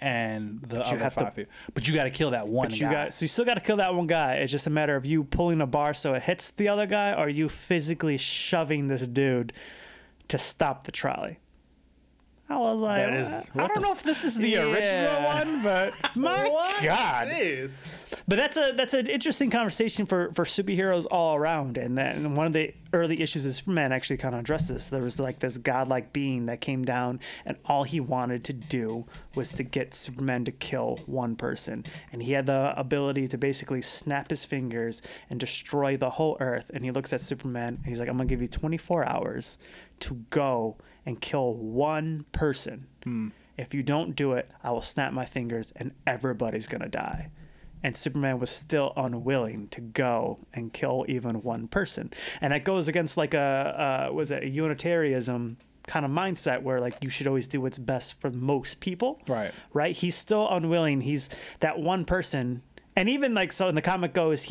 And the other 5 people. But you got to kill that one guy. So you still got to kill that one guy. It's just a matter of you pulling a bar so it hits the other guy, or you physically shoving this dude to stop the trolley. I was like, I don't know if this is the original one, but my God. It is. But that's an interesting conversation for superheroes all around. And then one of the early issues of Superman actually kind of addressed this. There was like this godlike being that came down, and all he wanted to do was to get Superman to kill one person. And he had the ability to basically snap his fingers and destroy the whole earth. And he looks at Superman and he's like, I'm going to give you 24 hours to go and kill one person. If you don't do it, I will snap my fingers and everybody's gonna die. And Superman was still unwilling to go and kill even one person. And that goes against like a Unitarianism kind of mindset where like you should always do what's best for most people. Right. He's still unwilling. He's that one person. And even like, so in the comic goes,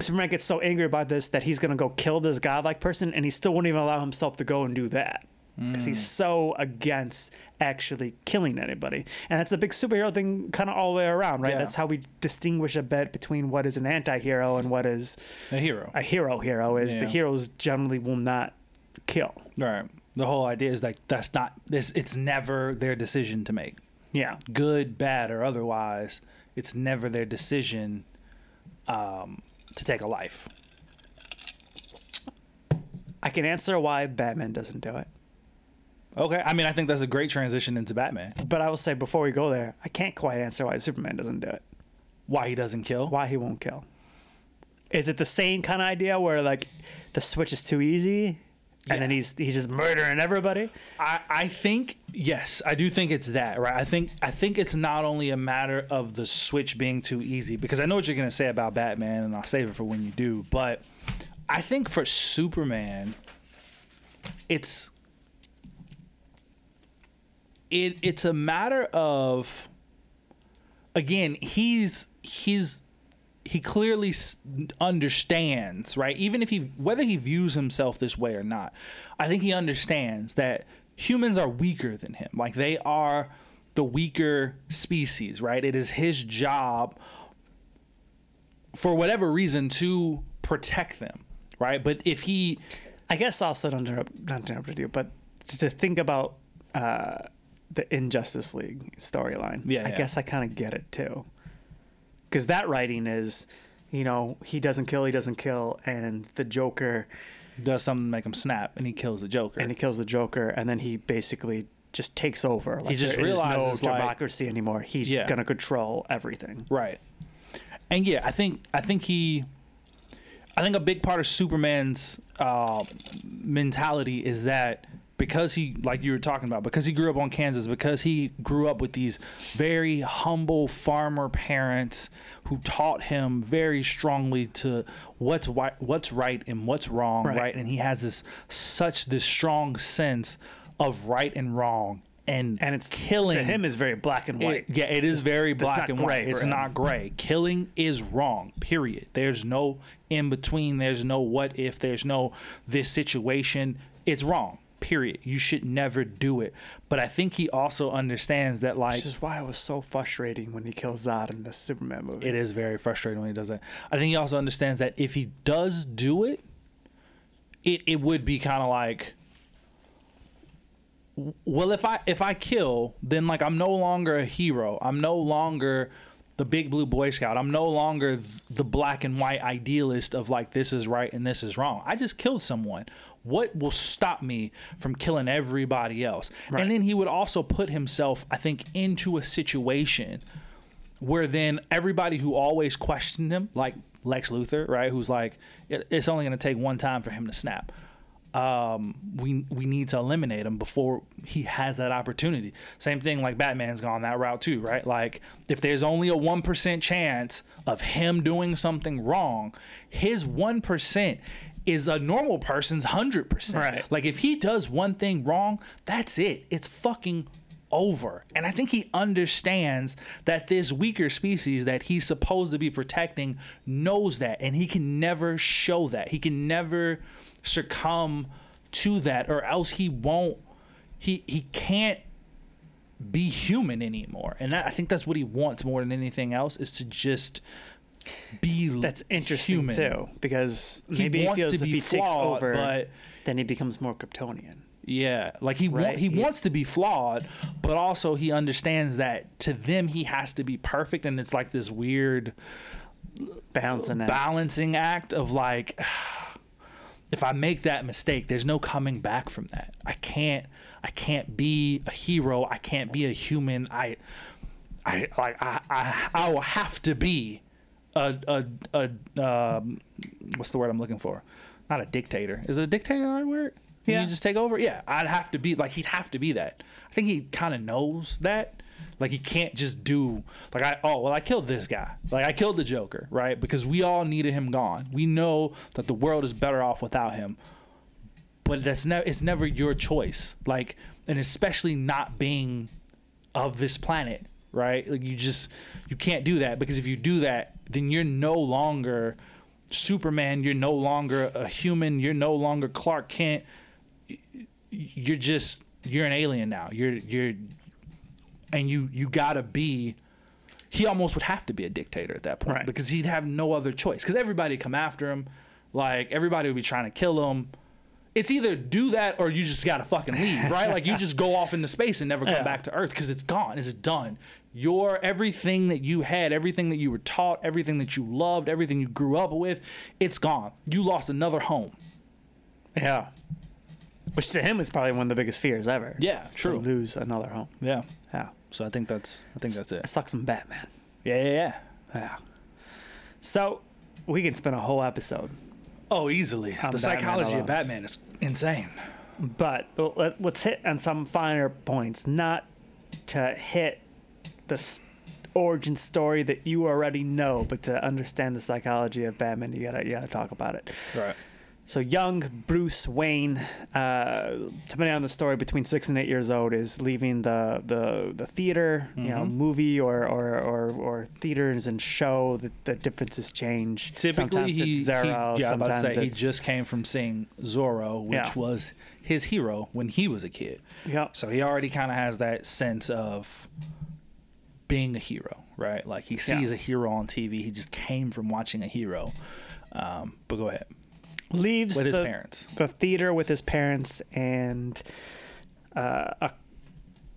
Superman gets so angry about this that he's gonna go kill this godlike person, and he still won't even allow himself to go and do that. Because he's so against actually killing anybody. And that's a big superhero thing kind of all the way around, right? Yeah. That's how we distinguish a bit between what is an anti-hero and what is a hero. A hero is the heroes generally will not kill. Right. The whole idea is like that's not this. It's never their decision to make. Yeah. Good, bad, or otherwise, it's never their decision to take a life. I can answer why Batman doesn't do it. Okay, I mean, I think that's a great transition into Batman. But I will say, before we go there, I can't quite answer why Superman doesn't do it. Why he doesn't kill? Why he won't kill. Is it the same kind of idea where like the switch is too easy, and then he's just murdering everybody? I think yes, I do think it's that, right? I think it's not only a matter of the switch being too easy, because I know what you're gonna say about Batman, and I'll save it for when you do. But I think for Superman, it's a matter of, again, he clearly understands, right? Even if whether he views himself this way or not, I think he understands that humans are weaker than him. Like, they are the weaker species, right? It is his job, for whatever reason, to protect them, right? But if he, I guess I'll still not interrupt you, but to think about the Injustice League storyline, I guess I kind of get it too. Because that writing is, you know, he doesn't kill, and the Joker does something to make him snap, and he kills the Joker, and then he basically just takes over. Like, he just realizes no democracy anymore. He's gonna control everything, right? And yeah, I think a big part of Superman's mentality is that, because he, like you were talking about, because he grew up on Kansas, because he grew up with these very humble farmer parents who taught him very strongly to what's right and what's wrong, right? And he has this strong sense of right and wrong, and it's killing to him is very black and white. It is very black and white. It's not gray. Killing is wrong. Period. There's no in between. There's no what if. There's no this situation. It's wrong. Period. You should never do it. But I think he also understands that, like, which is why it was so frustrating when he kills Zod in the Superman movie. It is very frustrating when he does that. I think he also understands that if he does do it, it would be kind of like, well, if I kill, then like I'm no longer a hero. I'm no longer the big blue Boy Scout. I'm no longer the black and white idealist of like this is right and this is wrong. I just killed someone. What will stop me from killing everybody else? Right. And then he would also put himself, I think, into a situation where then everybody who always questioned him, like Lex Luthor, right, who's like, it's only going to take one time for him to snap. We need to eliminate him before he has that opportunity. Same thing, like Batman's gone that route too, right? Like, if there's only a 1% chance of him doing something wrong, his 1% is a normal person's 100%. Right. Like, if he does one thing wrong, that's it. It's fucking over. And I think he understands that this weaker species that he's supposed to be protecting knows that, and he can never show that. He can never succumb to that, or else he can't be human anymore. And I think that's what he wants more than anything else, is to just be human. That's interesting human. Too, because maybe he feels if he takes over, but then he becomes more Kryptonian. Yeah, like he wants to be flawed, but also he understands that to them he has to be perfect, and it's like this weird balancing act of like, if I make that mistake, there's no coming back from that. I can't be a hero. I can't be a human. I will have to be what's the word I'm looking for? Not a dictator. Is a dictator the right word? Yeah. Can you just take over? Yeah. I'd have to be like, he'd have to be that. I think he kind of knows that. Like, he can't just do like, I killed this guy. Like, I killed the Joker, right? Because we all needed him gone. We know that the world is better off without him. But it's never your choice. Like, and especially not being of this planet, right? Like, you can't do that, because if you do that, then you're no longer Superman, you're no longer a human, you're no longer Clark Kent. You're an alien now. You gotta be, he almost would have to be a dictator at that point, right? Because he'd have no other choice, because everybody would come after him. Like, everybody would be trying to kill him. It's either do that or you just gotta fucking leave, right? Like, you just go off into space and never come back to Earth, because it's gone. It's done. Your everything that you had, everything that you were taught, everything that you loved, everything you grew up with, it's gone. You lost another home. Yeah. Which to him is probably one of the biggest fears ever. Yeah, true. To lose another home. Yeah. Yeah. So I think that's it. It sucks in Batman. Yeah. So We could spend a whole episode. Oh, easily. The psychology of Batman is insane. But let's hit on some finer points, not to hit the origin story that you already know, but to understand the psychology of Batman, you gotta talk about it. Right. So young Bruce Wayne, depending on the story, between 6 and 8 years old, is leaving the theater, mm-hmm. Movie or theaters and show. The differences change. Typically, he just came from seeing Zorro, which was his hero when he was a kid. Yeah. So he already kind of has that sense of being a hero, right? Like he sees a hero on TV. He just came from watching a hero. But go ahead. Leaves with his parents. The theater with his parents, and a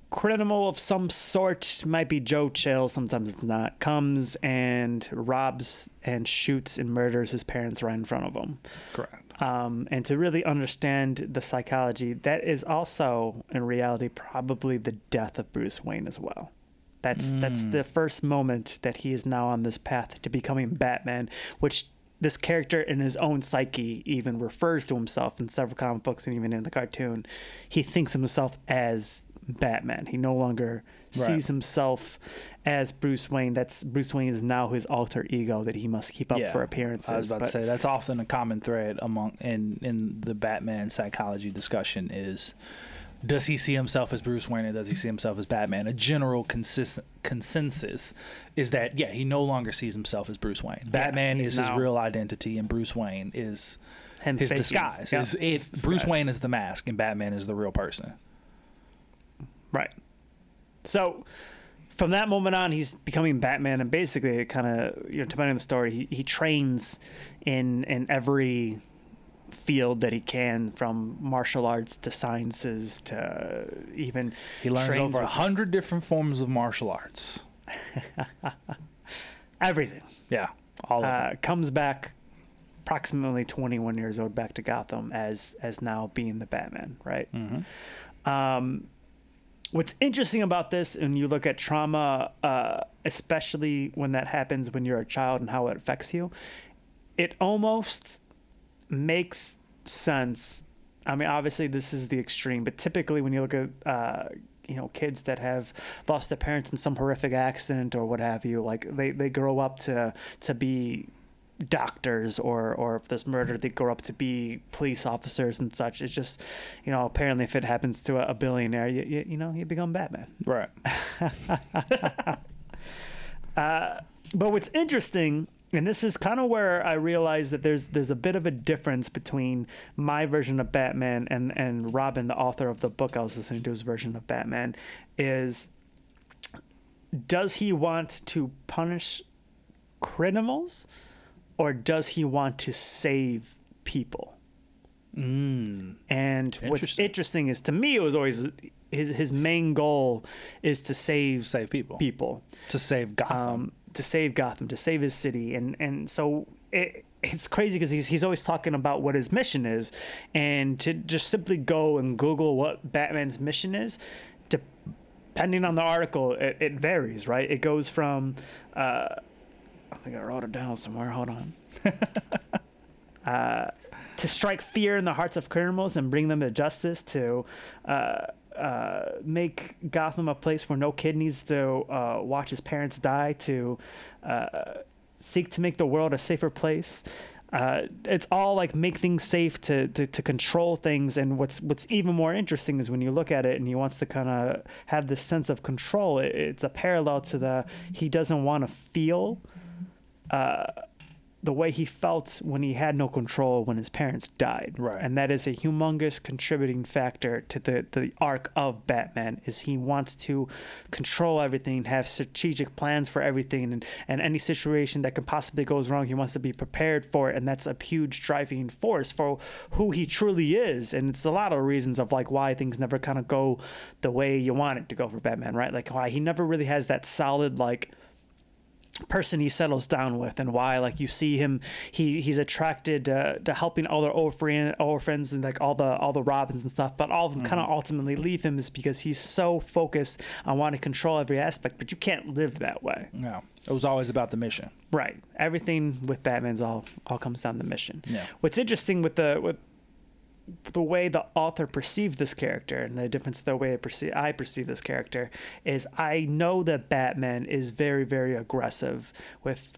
criminal of some sort, might be Joe Chill, sometimes it's not, comes and robs and shoots and murders his parents right in front of him. Correct. And to really understand the psychology, that is also, in reality, probably the death of Bruce Wayne as well. That's the first moment that he is now on this path to becoming Batman, which... This character in his own psyche even refers to himself in several comic books and even in the cartoon. He thinks of himself as Batman. He no longer sees himself as Bruce Wayne. Bruce Wayne is now his alter ego that he must keep up for appearances. I was about to say, that's often a common thread in the Batman psychology discussion is, does he see himself as Bruce Wayne or does he see himself as Batman? A general consensus is that, he no longer sees himself as Bruce Wayne. Batman is his real identity, and Bruce Wayne is his disguise. Yeah. Bruce Wayne is the mask, and Batman is the real person. Right. So from that moment on, he's becoming Batman, and basically it kind of, depending on the story, he trains in every... field that he can, from martial arts to sciences to even he learns over 100 different forms of martial arts. Everything. Yeah, all of it. Comes back approximately 21 years old back to Gotham as now being the Batman, right? Mm-hmm. What's interesting about this, and you look at trauma, especially when that happens when you're a child and how it affects you, it almost makes sense. I mean, obviously this is the extreme, but typically when you look at kids that have lost their parents in some horrific accident or what have you, like they grow up to be doctors, or if there's murder, they grow up to be police officers and such. It's just, apparently if it happens to a billionaire, you become Batman, right? But what's interesting, and this is kind of where I realized that there's a bit of a difference between my version of Batman and Robin, the author of the book I was listening to, his version of Batman, is, does he want to punish criminals or does he want to save people? And what's interesting is, to me, it was always his main goal is to save people. To save Gotham. To save Gotham, to save his city. And so it's crazy because he's always talking about what his mission is. And to just simply go and Google what Batman's mission is, depending on the article, it varies, right? It goes from... I think I wrote it down somewhere. Hold on. To strike fear in the hearts of criminals and bring them to justice, to... make Gotham a place where no kid needs to watch his parents die, to seek to make the world a safer place. It's all like make things safe, to control things. And what's even more interesting is when you look at it and he wants to kind of have this sense of control, it's a parallel to he doesn't want to feel the way he felt when he had no control when his parents died. Right. And that is a humongous contributing factor to the arc of Batman, is he wants to control everything, have strategic plans for everything, and any situation that could possibly go wrong, he wants to be prepared for it. And that's a huge driving force for who he truly is. And it's a lot of reasons of like why things never kind of go the way you want it to go for Batman, right? Like why he never really has that solid, like, person he settles down with, and why, like, you see him, he's attracted to helping all their old friends and like all the Robins and stuff, but all of them kind of ultimately leave him is because he's so focused on wanting to control every aspect. But you can't live that way. No, it was always about the mission, right? Everything with Batman's all comes down to the mission. Yeah. What's interesting with the way the author perceived this character, and the difference the way I perceive this character, is I know that Batman is very, very aggressive with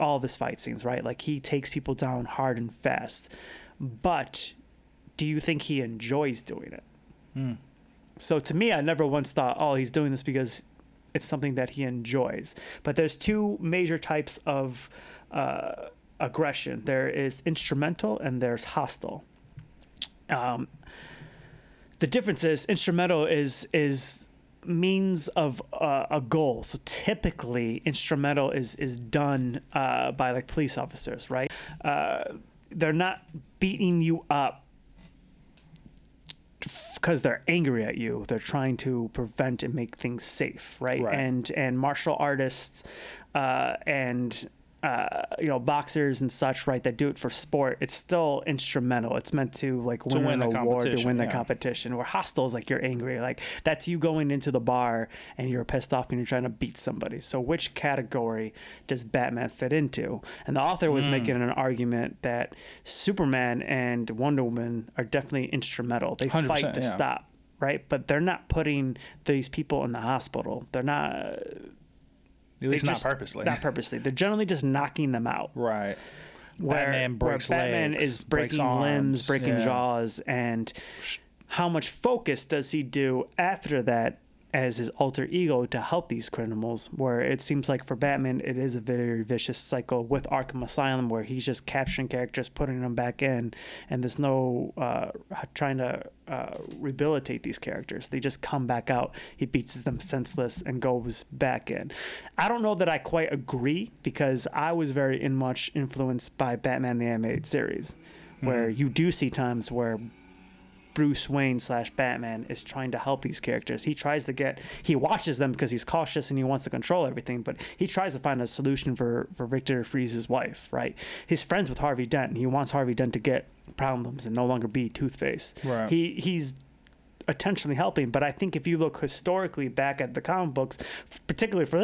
all of his fight scenes, right? Like, he takes people down hard and fast. But do you think he enjoys doing it? Mm. So to me, I never once thought, oh, he's doing this because it's something that he enjoys. But there's two major types of aggression. There is instrumental and there's hostile. The difference is instrumental is means of a goal. So typically instrumental is done by like police officers, right? They're not beating you up because they're angry at you. They're trying to prevent and make things safe, right? And martial artists boxers and such, right, that do it for sport, it's still instrumental. It's meant to, like, win an award, to win the competition. Where hostile is, like, you're angry. Like, that's you going into the bar and you're pissed off and you're trying to beat somebody. So which category does Batman fit into? And the author was making an argument that Superman and Wonder Woman are definitely instrumental. They fight to stop, right? But they're not putting these people in the hospital. They're not... At least not purposely. Not purposely. They're generally just knocking them out. Right. Batman is breaking limbs, breaking jaws, and how much focus does he do after that as his alter ego to help these criminals? Where it seems like for Batman, it is a very vicious cycle with Arkham Asylum, where he's just capturing characters, putting them back in, and there's no trying to rehabilitate these characters. They just come back out. He beats them senseless and goes back in. I don't know that I quite agree, because I was very much influenced by Batman the Animated Series, where you do see times where Bruce Wayne / Batman is trying to help these characters. He watches them because he's cautious and he wants to control everything, but he tries to find a solution for Victor Freeze's wife, right? He's friends with Harvey Dent, and he wants Harvey Dent to get problems and no longer be Two-Face. Right. He's intentionally helping, but I think if you look historically back at the comic books, particularly for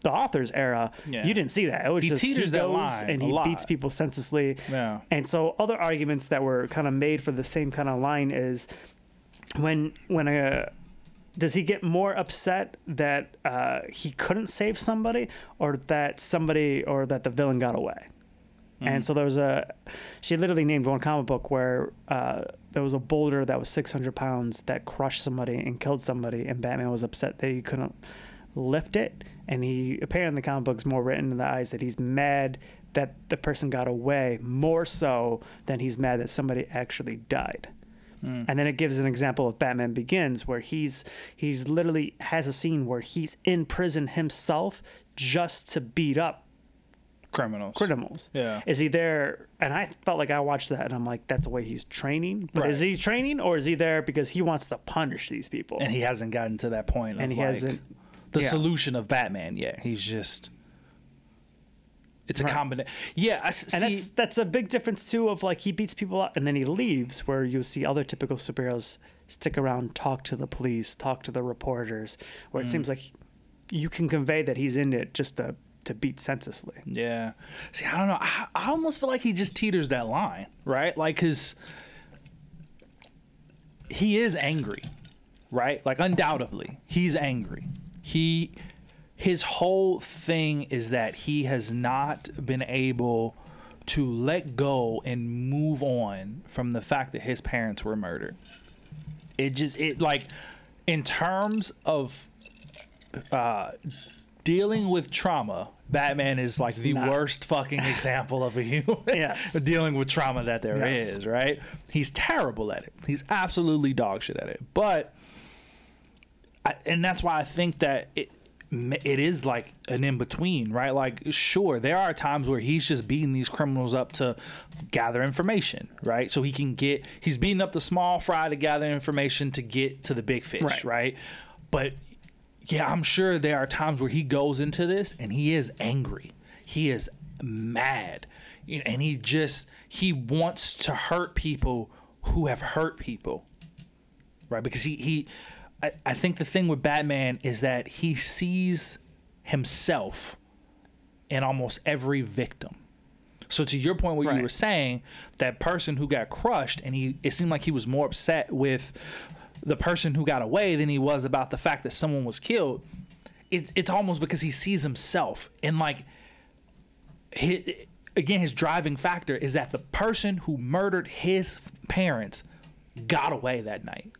the author's era, you didn't see that. It was he goes that line and he beats people senselessly. Yeah. And so other arguments that were kind of made for the same kind of line is when does he get more upset that he couldn't save somebody, or that the villain got away? And so there was she literally named one comic book where there was a boulder that was 600 pounds that crushed somebody and killed somebody, and Batman was upset that he couldn't lift it, and he apparently in the comic book's more written in the eyes that he's mad that the person got away more so than he's mad that somebody actually died. And then it gives an example of Batman Begins, where he's literally has a scene where he's in prison himself just to beat up criminals. Yeah. Is he there? And I felt like I watched that and I'm like, that's the way he's training. But is he training, or is he there because he wants to punish these people? And he hasn't gotten to that point of, and he hasn't the solution of Batman yet. He's just, it's a combination. Yeah. And that's a big difference too, of like, he beats people up and then he leaves, where you'll see other typical superheroes stick around, talk to the police, talk to the reporters, where it seems like you can convey that he's in it just to beat senselessly. Yeah. See, I don't know. I almost feel like he just teeters that line, right? Like, because he is angry, right? Like, undoubtedly, he's angry. His whole thing is that he has not been able to let go and move on from the fact that his parents were murdered. It in terms of dealing with trauma, Batman is like the worst fucking example of a human dealing with trauma that there is, right? He's terrible at it. He's absolutely dog shit at it. But and that's why I think that it is like an in-between, right? Like, sure, there are times where he's just beating these criminals up to gather information, right? So he's beating up the small fry to gather information to get to the big fish, right? But yeah, I'm sure there are times where he goes into this and he is angry. He is mad. And he wants to hurt people who have hurt people. Right? Because I think the thing with Batman is that he sees himself in almost every victim. So to your point, what right. you were saying, that person who got crushed, and it seemed like he was more upset with the person who got away than he was about the fact that someone was killed. It's almost because he sees himself, and like his driving factor is that the person who murdered his parents got away that night.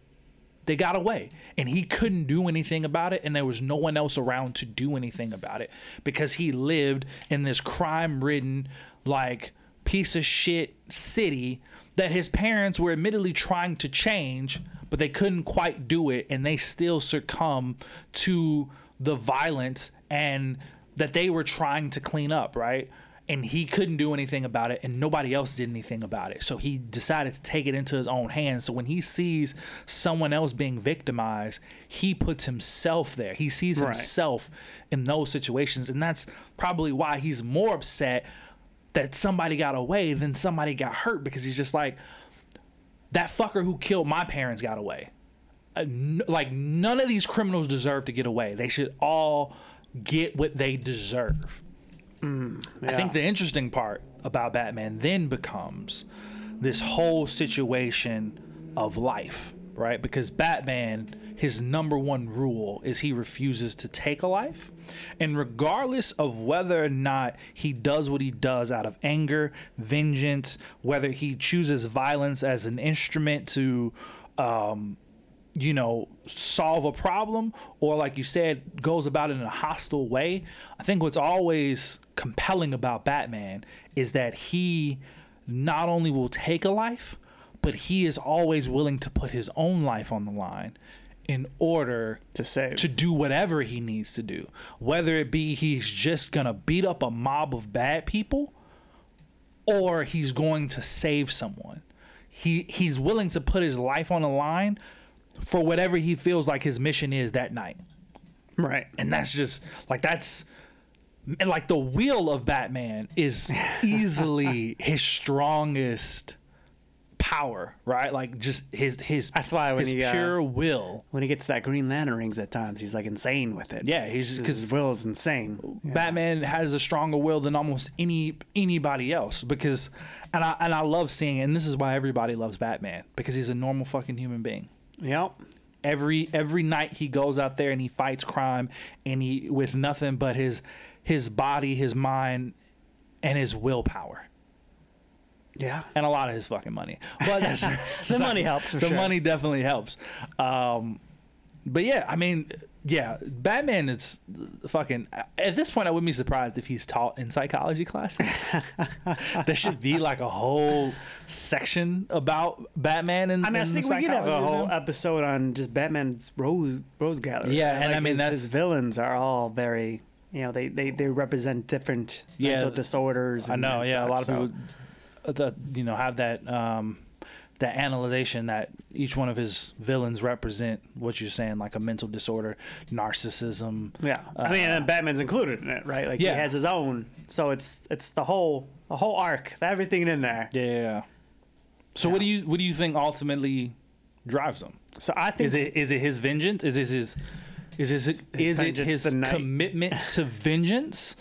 They got away, and he couldn't do anything about it, and there was no one else around to do anything about it because he lived in this crime-ridden, like, piece of shit city that his parents were admittedly trying to change, but they couldn't quite do it, and they still succumb to the violence and that they were trying to clean up, right? And he couldn't do anything about it, and nobody else did anything about it. So he decided to take it into his own hands. So when he sees someone else being victimized, he puts himself there. He sees right. himself in those situations. And that's probably why he's more upset that somebody got away than somebody got hurt, because he's just like, that fucker who killed my parents got away. Like, none of these criminals deserve to get away. They should all get what they deserve. Yeah. I think the interesting part about Batman then becomes this whole situation of life, right? Because Batman, his number one rule is he refuses to take a life. And regardless of whether or not he does what he does out of anger, vengeance, whether he chooses violence as an instrument to, solve a problem, or like you said, goes about it in a hostile way, I think what's always compelling about Batman is that he not only will take a life, but he is always willing to put his own life on the line in order to do whatever he needs to do, whether it be he's just gonna beat up a mob of bad people or he's going to save someone. He's willing to put his life on the line for whatever he feels like his mission is that night. Right. And that's just like, the will of Batman is easily his strongest power, right? Like, just his that's why when his pure will. When he gets that Green Lantern rings at times, he's like insane with it. Yeah, his will is insane. Batman has a stronger will than almost anybody else because, and I love seeing it, and this is why everybody loves Batman, because he's a normal fucking human being. Yep. Every night he goes out there and he fights crime, and he with nothing but his body, his mind, and his willpower. Yeah. And a lot of his fucking money. But the money helps for sure. The money definitely helps. But yeah, I mean, yeah, Batman is fucking, at this point I wouldn't be surprised if he's taught in psychology classes. There should be like a whole section about Batman and I think we could have a whole episode on just Batman's Rose Gallery. Yeah, right? And like I mean his villains are all very, they represent different mental disorders. And I know, yeah, stuff, a lot of people have that the analyzation that each one of his villains represent what you're saying, like a mental disorder, narcissism. Yeah, I mean, and Batman's included in it, right? Like he has his own, so it's the whole arc, everything in there. Yeah. So what do you think ultimately drives him? So I think is it his vengeance? Is it his commitment to vengeance?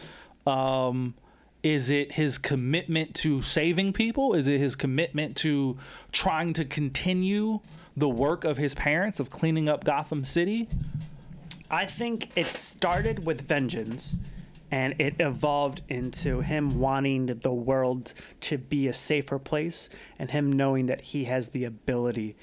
Is it his commitment to saving people? Is it his commitment to trying to continue the work of his parents of cleaning up Gotham City? I think it started with vengeance, and it evolved into him wanting the world to be a safer place and him knowing that he has the ability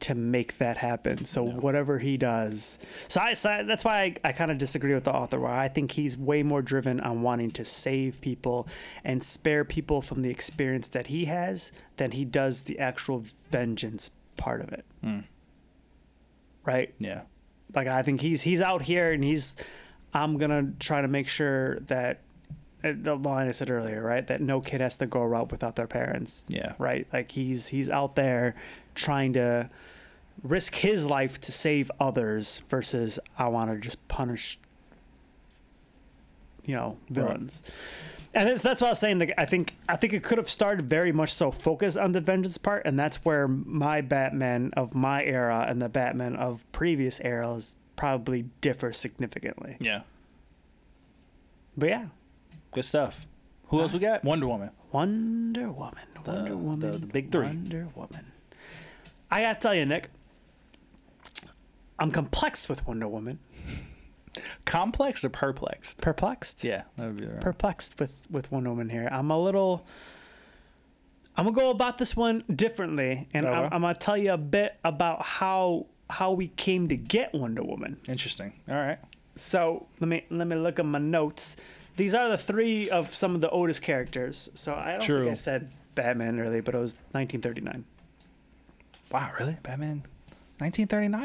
to make that happen. So whatever he does. So that's why I kind of disagree with the author, where I think he's way more driven on wanting to save people and spare people from the experience that he has than he does the actual vengeance part of it. Mm. Right? Yeah. Like, I think he's out here and I'm going to try to make sure that, the line I said earlier, right? That no kid has to grow up without their parents. Yeah. Right? Like he's out there trying to risk his life to save others versus I want to just punish, you know, villains. Right. And that's why I was saying that I think it could have started very much so focused on the vengeance part, and that's where my Batman of my era and the Batman of previous eras probably differ significantly. Yeah. But yeah. Good stuff. Who else we got? Wonder Woman. The big three. Wonder Woman. I gotta tell you, Nick, I'm complex with Wonder Woman. Complex or perplexed? Perplexed. Yeah, that would be right. Perplexed with Wonder Woman here. I'm gonna go about this one differently, and okay. I'm gonna tell you a bit about how we came to get Wonder Woman. Interesting. All right. So let me look at my notes. These are the three of some of the oldest characters. So I don't think I said Batman early, but it was 1939. Wow, really? Batman, 1939?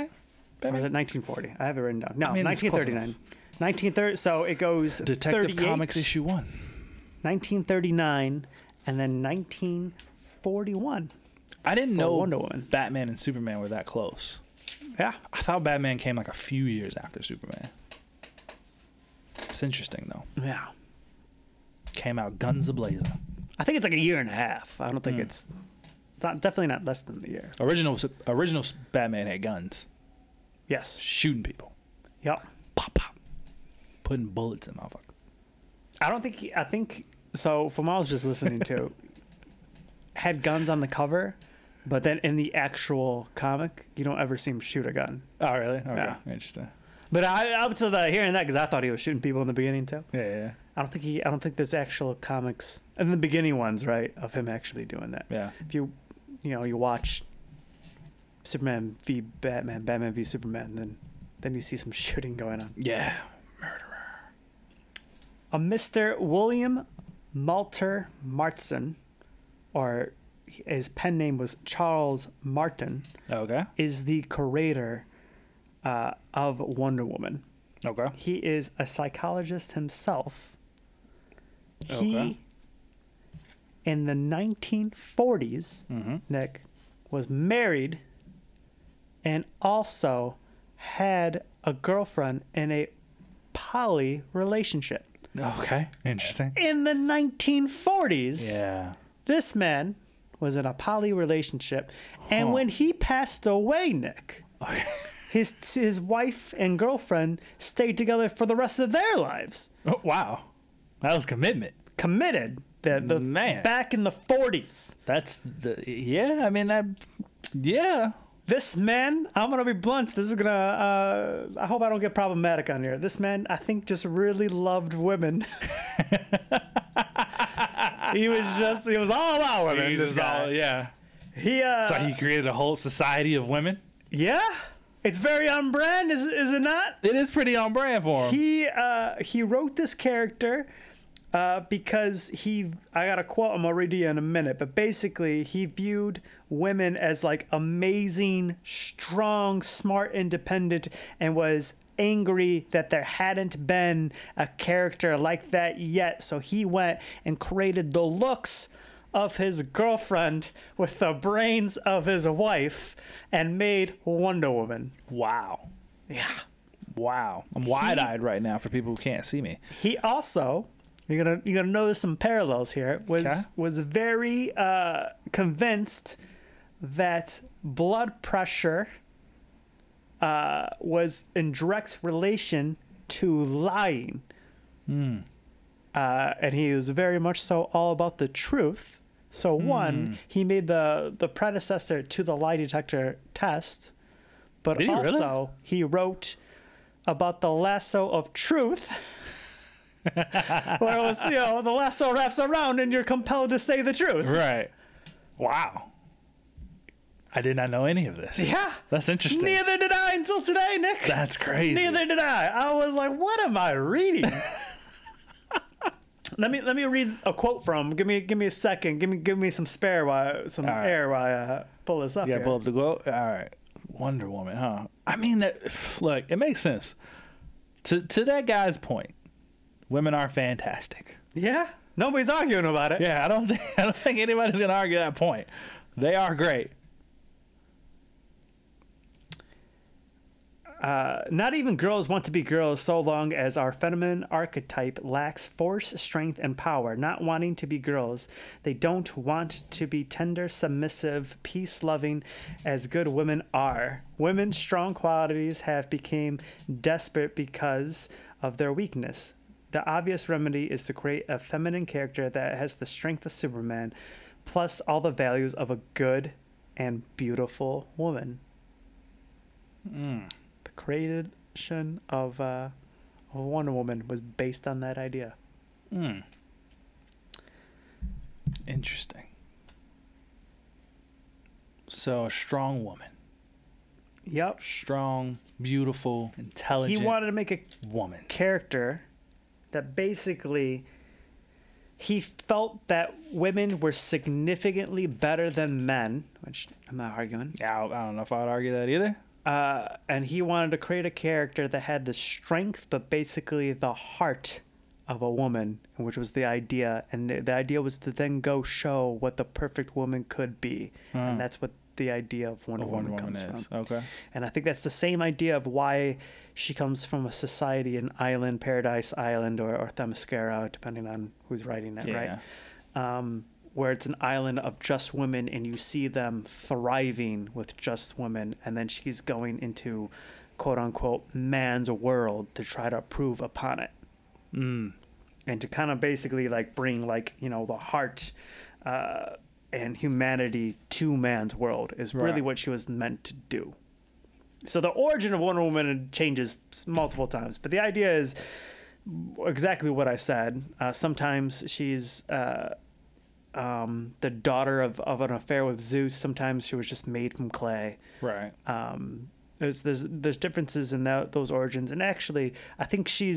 Or was it 1940? I have it written down. No, 1939. 1930. So it goes Detective Comics issue 1. 1939, and then 1941. I didn't know Wonder Woman. Batman and Superman were that close. Yeah, I thought Batman came like a few years after Superman. It's interesting though. Yeah. Came out guns ablazing. I think it's like a year and a half. I don't think it's not, definitely not less than the year. Original Batman had guns. Yes. Shooting people. Yep. Pop, pop. Putting bullets in motherfuckers. I think so from what I was just listening to, had guns on the cover, but then in the actual comic, you don't ever see him shoot a gun. Oh, really? Okay. Yeah. Interesting. But up to the hearing that, because I thought he was shooting people in the beginning too. Yeah. I don't think there's actual comics in the beginning ones, right, of him actually doing that. Yeah. If you watch Superman v Batman, Batman v Superman, then you see some shooting going on. Yeah. Murderer. A Mr. William Moulton Marston, or his pen name was Charles Marston. Okay. Is the creator of Wonder Woman. Okay. He is a psychologist himself. Okay. He, in the 1940s, Nick, was married and also had a girlfriend in a poly relationship. Okay. Interesting. In the 1940s. Yeah. This man was in a poly relationship. And when he passed away, Nick... Okay. His wife and girlfriend stayed together for the rest of their lives. Oh, wow. That was commitment. Committed. The man. Back in the 40s. Yeah. This man, I'm going to be blunt. This is going to, I hope I don't get problematic on here. This man, I think, just really loved women. He was all about women. So he created a whole society of women? Yeah. It's very on brand, is it not? It is pretty on brand for him. He wrote this character because I got a quote, I'm going to read to you in a minute, but basically he viewed women as like amazing, strong, smart, independent, and was angry that there hadn't been a character like that yet. So he went and created the looks of his girlfriend with the brains of his wife and made Wonder Woman. Wow. Yeah. Wow. I'm wide-eyed right now for people who can't see me. He also, you're gonna notice some parallels here, was very convinced that blood pressure was in direct relation to lying. Mm. And he was very much so all about the truth. So one, he made the predecessor to the lie detector test, but also he wrote about the lasso of truth, where it was, the lasso wraps around and you're compelled to say the truth. Right. Wow. I did not know any of this. Yeah. That's interesting. Neither did I until today, Nick. That's crazy. Neither did I. I was like, what am I reading? Let me read a quote from. Give me a second. Give me some spare air while I pull this up. Yeah, pull up the quote. All right, Wonder Woman, huh? I mean, look, it makes sense. To that guy's point, women are fantastic. Yeah, nobody's arguing about it. Yeah, I don't think anybody's gonna argue that point. They are great. Not even girls want to be girls so long as our feminine archetype lacks force, strength, and power. Not wanting to be girls. They don't want to be tender, submissive, peace-loving as good women are. Women's strong qualities have become desperate because of their weakness. The obvious remedy is to create a feminine character that has the strength of Superman, plus all the values of a good and beautiful woman. Mm. The creation of Wonder Woman was based on that idea. Mm. Interesting. So a strong woman. Yep. Strong, beautiful, intelligent. He wanted to make a woman character that basically... He felt that women were significantly better than men, which I'm not arguing. Yeah, I don't know if I'd argue that either. And he wanted to create a character that had the strength, but basically the heart of a woman, which was the idea. And the idea was to then go show what the perfect woman could be. Mm. And that's what the idea of Wonder Woman comes from. Okay. And I think that's the same idea of why she comes from a society, an island, Paradise Island, or Themyscira, depending on who's writing it, yeah. Right? Where it's an island of just women, and you see them thriving with just women, and then she's going into, quote-unquote, man's world to try to improve upon it. Mm. And to kind of basically, bring, the heart... and humanity to man's world is really what she was meant to do. So the origin of Wonder Woman changes multiple times, but the idea is exactly what I said. Sometimes she's the daughter of an affair with Zeus. Sometimes she was just made from clay. Right. There's differences in those origins, and actually, I think she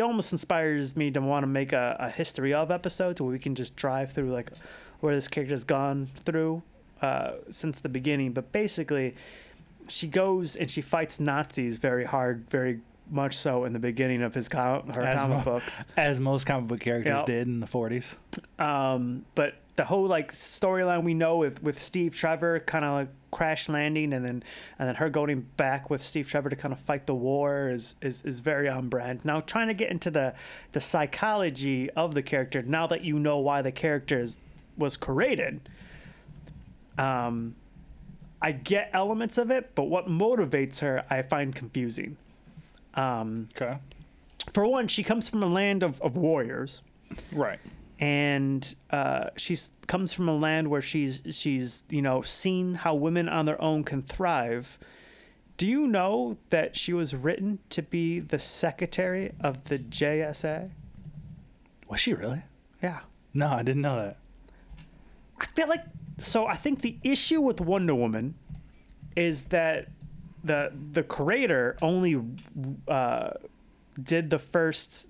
almost inspires me to want to make a history of episodes where we can just drive through where this character has gone through since the beginning. But basically, she goes and she fights Nazis very hard, very much so in the beginning of her comic books. As most comic book characters did in the 40s. But the whole storyline we know with Steve Trevor kind of crash landing and then her going back with Steve Trevor to kind of fight the war is very on brand. Now trying to get into the psychology of the character, now that you know why the character was created, I get elements of it, but what motivates her I find confusing. Okay. For one, she comes from a land of warriors, right? And she comes from a land where she's seen how women on their own can thrive. Do you know that she was written to be the secretary of the JSA? Was she really? Yeah. No, I didn't know that. I feel like... So I think the issue with Wonder Woman is that the creator only did the first...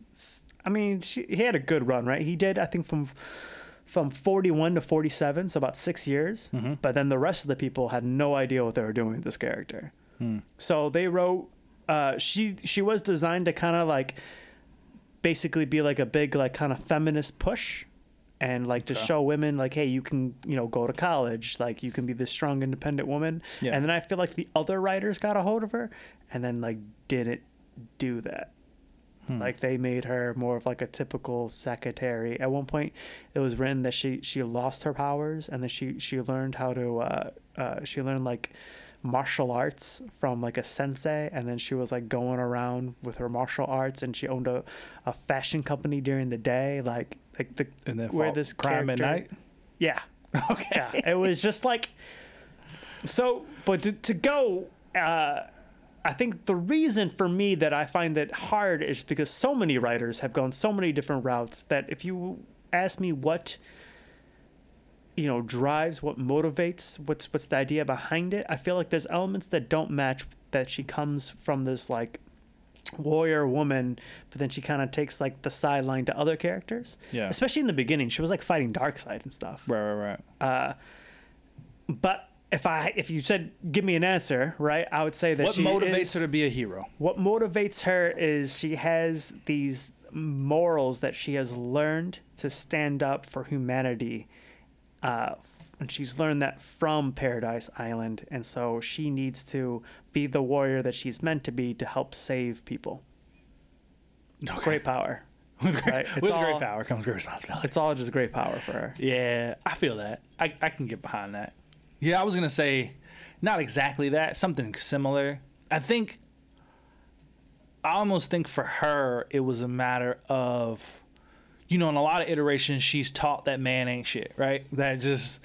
I mean, he had a good run, right? He did, I think, from 41 to 47, so about 6 years. Mm-hmm. But then the rest of the people had no idea what they were doing with this character. Mm. So they wrote... She was designed to kind of, basically be, a big, kind of feminist push. And to show women hey, you can, go to college, you can be this strong, independent woman. Yeah. And then I feel like the other writers got a hold of her and then didn't do that. Hmm. They made her more of a typical secretary. At one point it was written that she lost her powers, and then she learned how to martial arts from a sensei, and then she was going around with her martial arts, and she owned a fashion company during the day, this crime at night. Yeah. Okay. Yeah. It was just so. But to go, I think the reason for me that I find that hard is because so many writers have gone so many different routes that if you ask me what drives, what motivates, what's the idea behind it, I feel like there's elements that don't match, that she comes from this warrior woman, but then she kind of takes the sideline to other characters. Yeah. Especially in the beginning, she was fighting Darkseid and stuff. Right. But if you said give me an answer, right, I would say that what motivates her to be a hero. What motivates her is she has these morals that she has learned to stand up for humanity. and she's learned that from Paradise Island, and so she needs to be the warrior that she's meant to be to help save people. Okay. Great power. With great power comes great responsibility. It's all just great power for her. Yeah, I feel that. I can get behind that. Yeah, I was going to say not exactly that, something similar. I almost think for her it was a matter of, you know, in a lot of iterations she's taught that man ain't shit, right? That just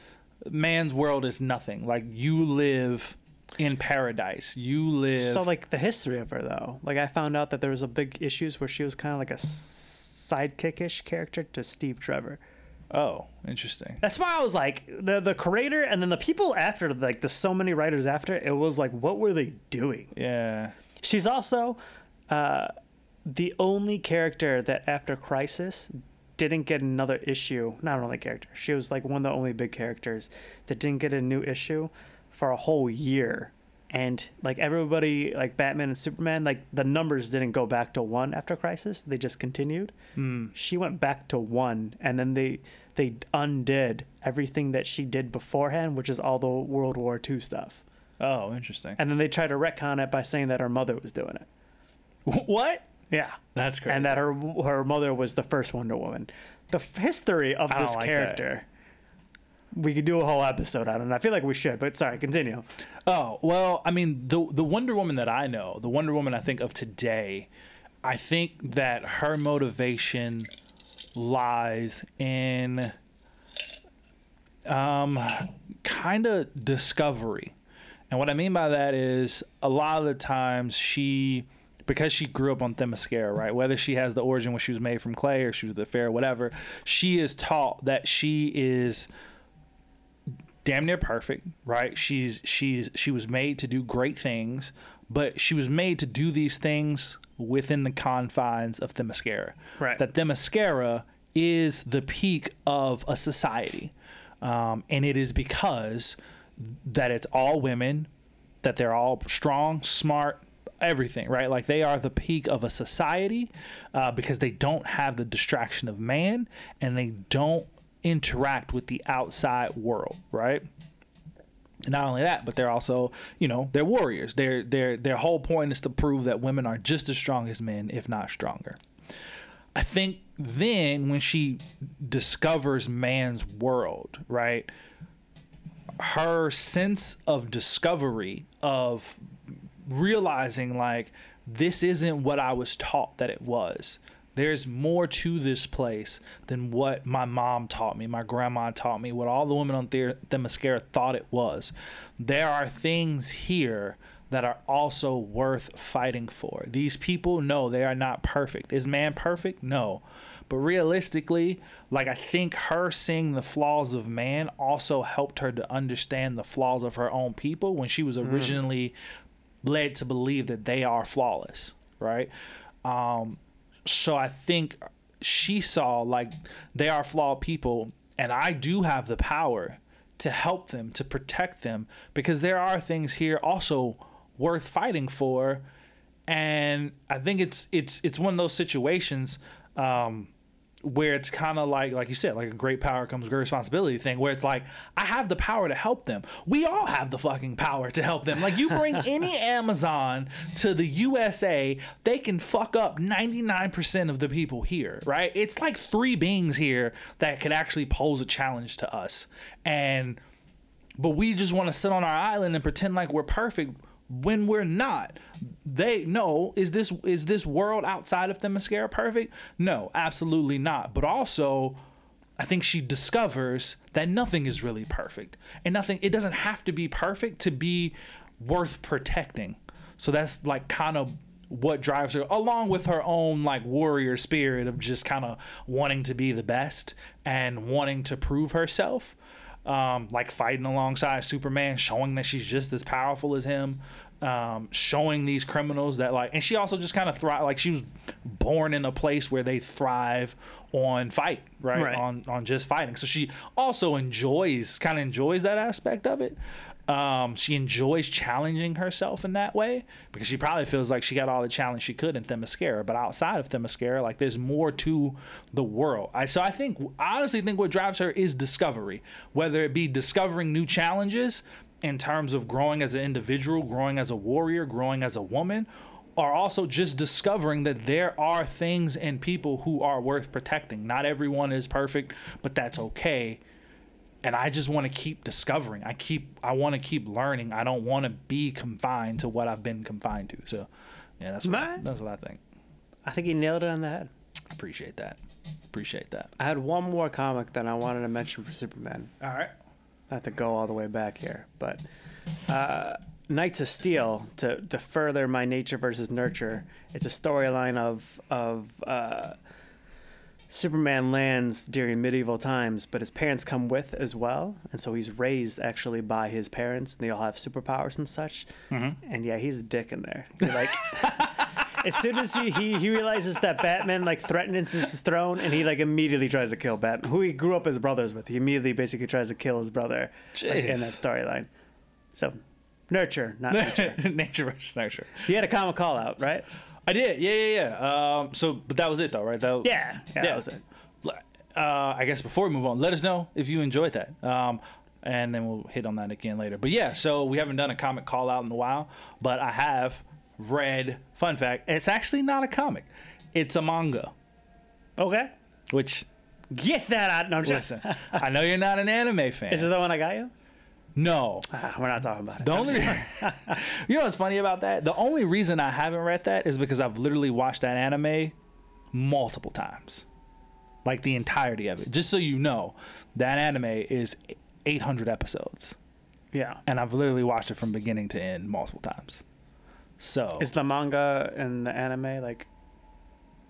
man's world is nothing. Like, you live in paradise. You live. So like the history of her though. Like, I found out that there was a big issues where she was kind of like a sidekickish character to Steve Trevor. Oh, interesting. That's why I was like, the creator and then the people after, like the so many writers after, it was like, what were they doing? Yeah. She's also the only character that after Crisis didn't get another issue. Not an only character. She was like one of the only big characters that didn't get a new issue for a whole year. And like everybody, like Batman and Superman, like the numbers didn't go back to one after Crisis. They just continued. She went back to one, and then they undid everything that she did beforehand, which is all the World War II stuff. Oh, interesting. And then they tried to retcon it by saying that her mother was doing it. What? Yeah, that's crazy. And that her mother was the first Wonder Woman. The history of this character. That. We could do a whole episode on it. I feel like we should, but sorry, continue. Oh, well, I mean, the Wonder Woman that I know, the Wonder Woman I think of today, I think that her motivation lies in kind of discovery. And what I mean by that is a lot of the times because she grew up on Themyscira, right? Whether she has the origin when she was made from clay or she was the fair, whatever, she is taught that she is damn near perfect, right? She was made to do great things, but she was made to do these things within the confines of Themyscira. Right. That Themyscira is the peak of a society. And it is because that it's all women, that they're all strong, smart, everything, right? Like, they are the peak of a society because they don't have the distraction of man and they don't interact with the outside world, right? And not only that, but they're also, you know, they're warriors. Their whole point is to prove that women are just as strong as men, if not stronger. I think then when she discovers man's world, right, her sense of discovery, of realizing like this isn't what I was taught that it was. There's more to this place than what my mom taught me, my grandma taught me, what all the women on Themyscira thought it was. There are things here that are also worth fighting for. These people, no, they are not perfect. Is man perfect? No. But realistically, like, I think her seeing the flaws of man also helped her to understand the flaws of her own people when she was originally led to believe that they are flawless, right? So I think she saw, like, they are flawed people, and I do have the power to help them, to protect them, because there are things here also worth fighting for. And I think it's one of those situations where it's kind of like you said, like a great power comes great responsibility thing, where it's like, I have the power to help them. We all have the fucking power to help them. Like, you bring any Amazon to the USA, they can fuck up 99% of the people here, right? It's like three beings here that could actually pose a challenge to us. But we just want to sit on our island and pretend like we're perfect when we're not. They know, is this world outside of Themyscira perfect? No, absolutely not. But also, I think she discovers that nothing is really perfect, and nothing, it doesn't have to be perfect to be worth protecting. So that's like kind of what drives her, along with her own like warrior spirit of just kind of wanting to be the best and wanting to prove herself. Like fighting alongside Superman, showing that she's just as powerful as him, showing these criminals that, like, and she also just kind of thrive, like she was born in a place where they thrive on fight, right? On just fighting. So she also enjoys that aspect of it. She enjoys challenging herself in that way, because she probably feels like she got all the challenge she could in Themyscira. But outside of Themyscira, like, there's more to the world. I honestly think what drives her is discovery, whether it be discovering new challenges in terms of growing as an individual, growing as a warrior, growing as a woman, or also just discovering that there are things and people who are worth protecting. Not everyone is perfect, but that's okay. And I just want to keep discovering. I want to keep learning. I don't want to be confined to what I've been confined to. So, yeah, that's what I think. I think you nailed it on the head. Appreciate that. I had one more comic that I wanted to mention for Superman. All right. Not to go all the way back here, but Knights of Steel, to further my nature versus nurture. It's a storyline of Superman lands during medieval times, but his parents come with as well, and so he's raised actually by his parents, and they all have superpowers and such. Mm-hmm. And yeah, he's a dick in there. You're like, as soon as he realizes that Batman, like, threatens his throne, and he, like, immediately tries to kill Batman, who he grew up as brothers with. He immediately basically tries to kill his brother, like, in that storyline. So, nurture, not nature. Nature versus nurture. You had a comic call out, right? I did, yeah. But that was it, though, right? That was it. I guess before we move on, let us know if you enjoyed that. And then we'll hit on that again later. But yeah, so we haven't done a comic call out in a while, but I have read, fun fact, it's actually not a comic, it's a manga. Okay. Which, get that out. No, I'm just listen. I know you're not an anime fan. Is it the one I got you? No, we're not talking about it. You know what's funny about that? The only reason I haven't read that is because I've literally watched that anime multiple times, like the entirety of it. Just so you know, that anime is 800 episodes. Yeah, and I've literally watched it from beginning to end multiple times. So is the manga and the anime, like,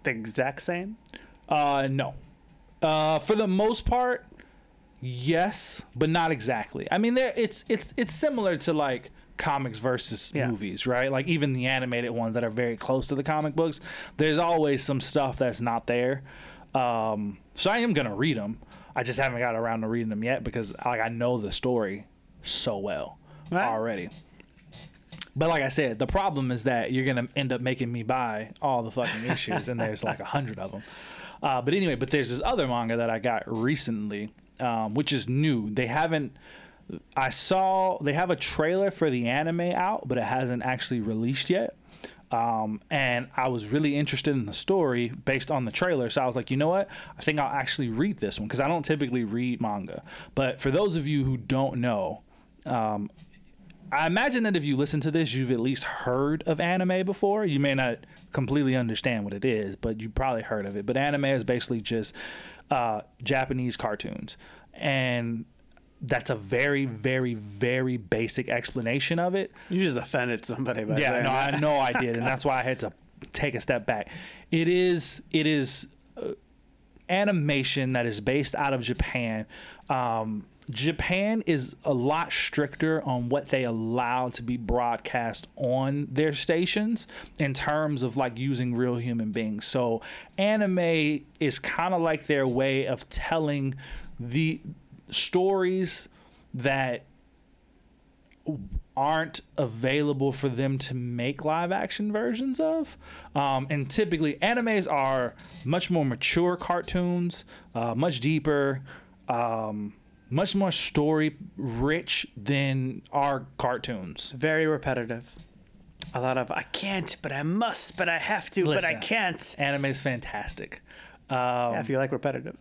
the exact same? No. For the most part, yes, but not exactly. I mean, there it's similar to, like, comics versus movies, right? Like, even the animated ones that are very close to the comic books, there's always some stuff that's not there. So I am gonna read them. I just haven't got around to reading them yet, because, like, I know the story so well already. But like I said, the problem is that you're going to end up making me buy all the fucking issues, and there's like 100 of them. But anyway, but there's this other manga that I got recently, which is new. They have a trailer for the anime out, but it hasn't actually released yet. And I was really interested in the story based on the trailer, so I was like, you know what? I think I'll actually read this one, because I don't typically read manga. But for those of you who don't know, I imagine that if you listen to this, you've at least heard of anime before. You may not completely understand what it is, but you probably heard of it. But anime is basically just Japanese cartoons. And that's a very, very, very basic explanation of it. You just offended somebody by saying that. I know I did, and that's why I had to take a step back. It is animation that is based out of Japan. Japan is a lot stricter on what they allow to be broadcast on their stations in terms of, like, using real human beings. So anime is kind of like their way of telling the stories that aren't available for them to make live action versions of. And typically animes are much more mature cartoons, much deeper, much more story rich than our cartoons. Very repetitive. A lot of I can't, but I must, but I have to, but I can't. Anime is fantastic. Yeah, if you like repetitive.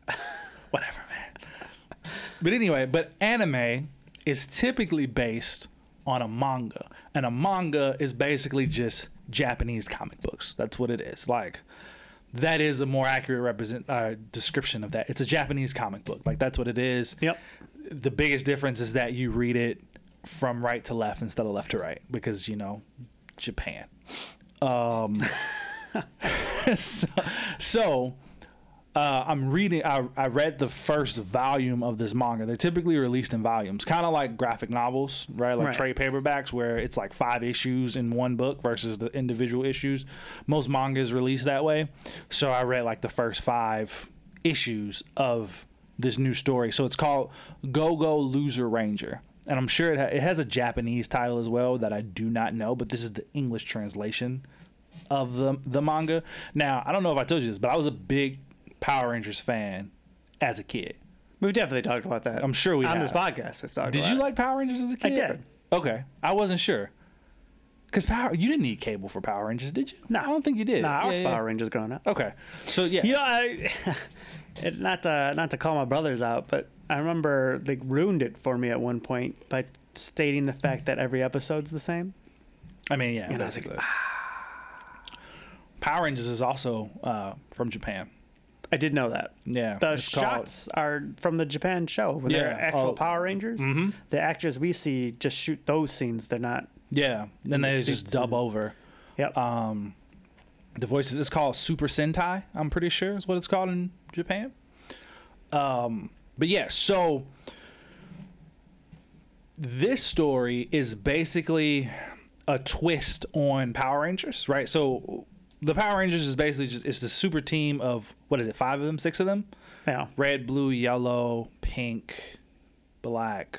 Whatever, man. But anyway, anime is typically based on a manga. And a manga is basically just Japanese comic books. That's what it is. Like, that is a more accurate description of that. It's a Japanese comic book. Like, that's what it is. Yep. The biggest difference is that you read it from right to left instead of left to right, because, you know, Japan. So I read the first volume of this manga. They're typically released in volumes, kind of like graphic novels, right? Like trade paperbacks, where it's like 5 issues in one book versus the individual issues. Most manga is released that way. So I read like the first 5 issues of this new story. So it's called Go Go Loser Ranger. And I'm sure it has a Japanese title as well that I do not know, but this is the English translation of the manga. Now, I don't know if I told you this, but I was a big Power Rangers fan as a kid. We've definitely talked about that. I'm sure we have. On this podcast, we've talked about it. Did you like Power Rangers as a kid? I did. Okay. I wasn't sure. Because you didn't need cable for Power Rangers, did you? No. I don't think you did. No, I was Power Rangers growing up. Okay. So, yeah. You know, not to call my brothers out, but I remember they ruined it for me at one point by stating the fact that every episode's the same. I mean, yeah. And I was like, Power Rangers is also from Japan. I did know that. Yeah. The shots are from the Japan show. When they're actual Power Rangers. Mm-hmm. The actors we see just shoot those scenes. They're not. Yeah. Then they just dub over. Yep. The voices. It's called Super Sentai, I'm pretty sure is what it's called in Japan. But yeah, so this story is basically a twist on Power Rangers, right? So the Power Rangers is basically just, it's the super team of, what is it, 5 of them, 6 of them? Yeah. Red, blue, yellow, pink, black.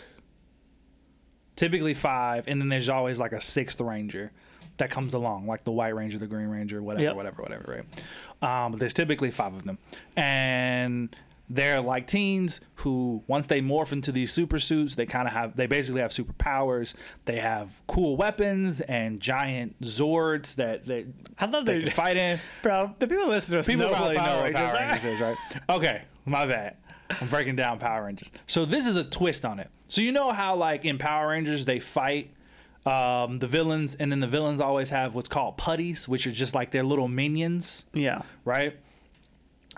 Typically 5, and then there's always like a 6th ranger that comes along, like the White Ranger, the Green Ranger, whatever, right? But there's typically 5 of them. And they're like teens who, once they morph into these super suits, they basically have superpowers. They have cool weapons and giant Zords that they can fight in. Bro, the people listening to us probably know what Power Rangers is, right? Okay, my bad. I'm breaking down Power Rangers. So this is a twist on it. So you know how, like, in Power Rangers, they fight the villains, and then the villains always have what's called putties, which are just like their little minions. Yeah. Right?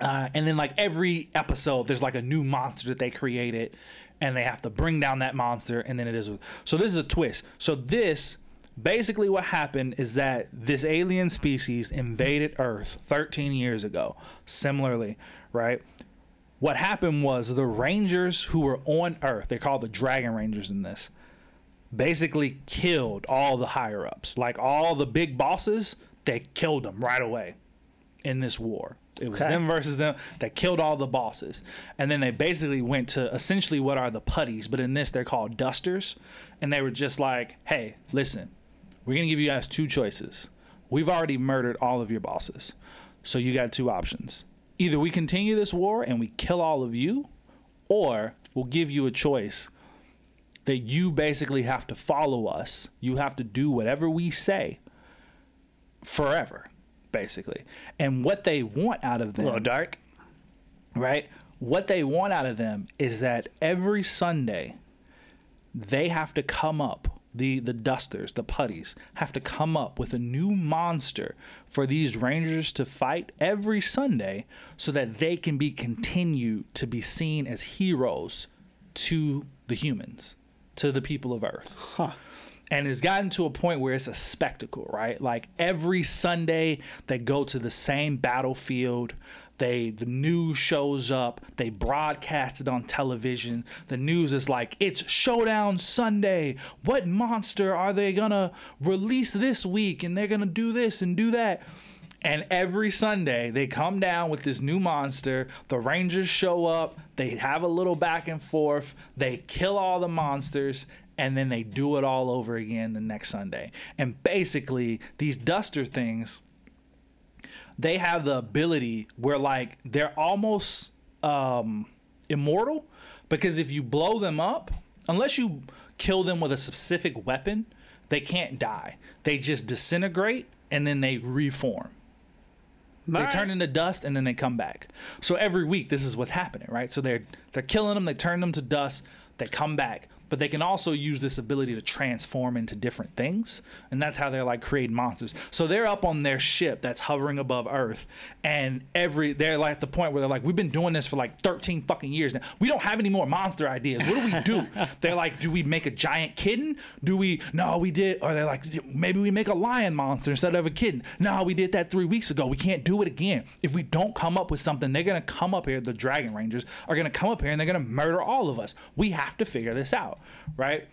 And then, like, every episode, there's, like, a new monster that they created, and they have to bring down that monster, and then it is... So this is a twist. So this, basically what happened is that this alien species invaded Earth 13 years ago, similarly, right? What happened was the Rangers who were on Earth, they're called the Dragon Rangers in this, basically killed all the higher-ups. Like, all the big bosses, they killed them right away in this war. It was them versus them that killed all the bosses. And then they basically went to essentially what are the putties, but in this they're called dusters. And they were just like, hey, listen, we're going to give you guys 2 choices. We've already murdered all of your bosses. So you got 2 options. Either we continue this war and we kill all of you, or we'll give you a choice that you basically have to follow us. You have to do whatever we say forever. Basically. And what they want out of them, a little dark, right? What they want out of them is that every Sunday they have to come up, the dusters, the putties, have to come up with a new monster for these Rangers to fight every Sunday so that they can be continued to be seen as heroes to the humans, to the people of Earth. Huh. And it's gotten to a point where it's a spectacle, right? Like every Sunday, they go to the same battlefield. The news shows up. They broadcast it on television. The news is like, it's Showdown Sunday. What monster are they gonna release this week? And they're gonna do this and do that. And every Sunday, they come down with this new monster. The Rangers show up. They have a little back and forth. They kill all the monsters. And then they do it all over again the next Sunday. And basically, these duster things, they have the ability where, like, they're almost immortal. Because if you blow them up, unless you kill them with a specific weapon, they can't die. They just disintegrate, and then they reform. They turn into dust, and then they come back. So every week, this is what's happening, right? So they're killing them. They turn them to dust. They come back. but they can also use this ability to transform into different things, and that's how they're like creating monsters. So they're up on their ship that's hovering above Earth, and they're like at the point where they're like, we've been doing this for like 13 fucking years now, we don't have any more monster ideas, what do we do? They're like, do we make a giant kitten? Or they're like, maybe we make a lion monster instead of a kitten. No, we did that 3 weeks ago, we can't do it again. If we don't come up with something, they're gonna come up here, the Dragon Rangers are gonna come up here and they're gonna murder all of us. We have to figure this out, right?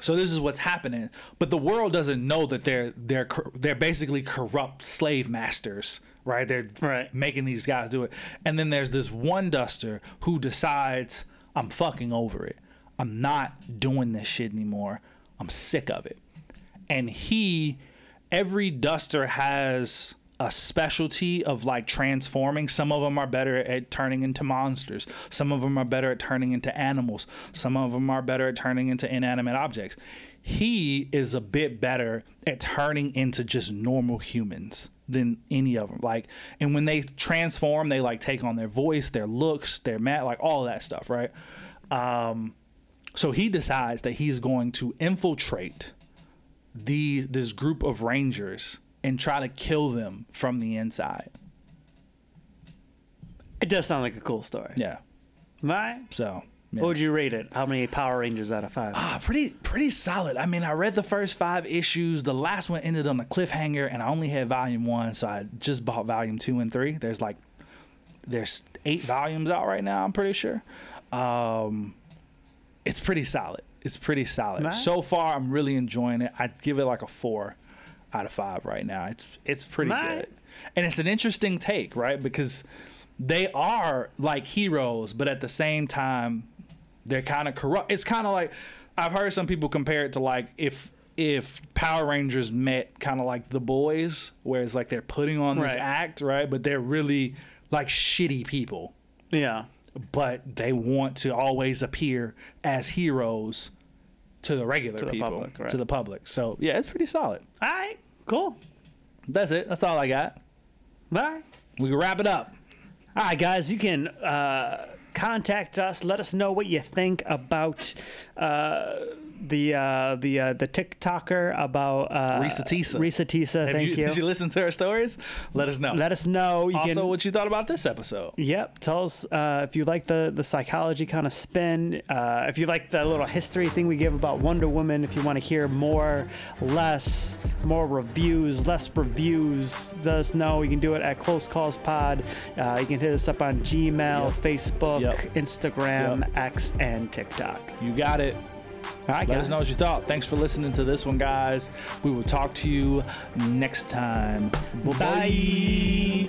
So this is what's happening, but the world doesn't know that they're basically corrupt slave masters, right? They're making these guys do it. And then there's this one duster who decides, I'm fucking over it, I'm not doing this shit anymore, I'm sick of it. And every duster has a specialty of like transforming. Some of them are better at turning into monsters, some of them are better at turning into animals, some of them are better at turning into inanimate objects. He is a bit better at turning into just normal humans than any of them. Like, and when they transform, they like take on their voice, their looks, their like all that stuff, right? So he decides that he's going to infiltrate this group of rangers and try to kill them from the inside. It does sound like a cool story. Yeah. Right? So, yeah. What would you rate it? How many Power Rangers out of 5? Pretty solid. I mean, I read the first 5 issues. The last one ended on a cliffhanger, and I only had volume 1, so I just bought volume 2 and 3. There's 8 volumes out right now, I'm pretty sure. It's pretty solid. Right? So far, I'm really enjoying it. I'd give it like a 4 out of 5 right now. It's pretty good, and it's an interesting take, right? Because they are like heroes, but at the same time they're kind of corrupt. It's kind of like, I've heard some people compare it to like if Power Rangers met kind of like The Boys, where it's like they're putting on this act, right? But they're really like shitty people, yeah, but they want to always appear as heroes to the regular people, public, right? To the public. So yeah, it's pretty solid. All right, cool. That's it. That's all I got. Bye. We can wrap it up. All right, guys, you can contact us. Let us know what you think about the TikToker, about Risa Tisa. Thank you. Did you listen to her stories? Let us know. What you thought about this episode. Yep. Tell us if you like the psychology kind of spin, if you like the little history thing we give about Wonder Woman, if you want to hear more reviews, let us know. You can do it at Close Calls Pod. You can hit us up on Gmail, Facebook, Instagram, X, and TikTok. You got it. All right, guys. Let us know what you thought. Thanks for listening to this one, guys. We will talk to you next time. Bye. Bye.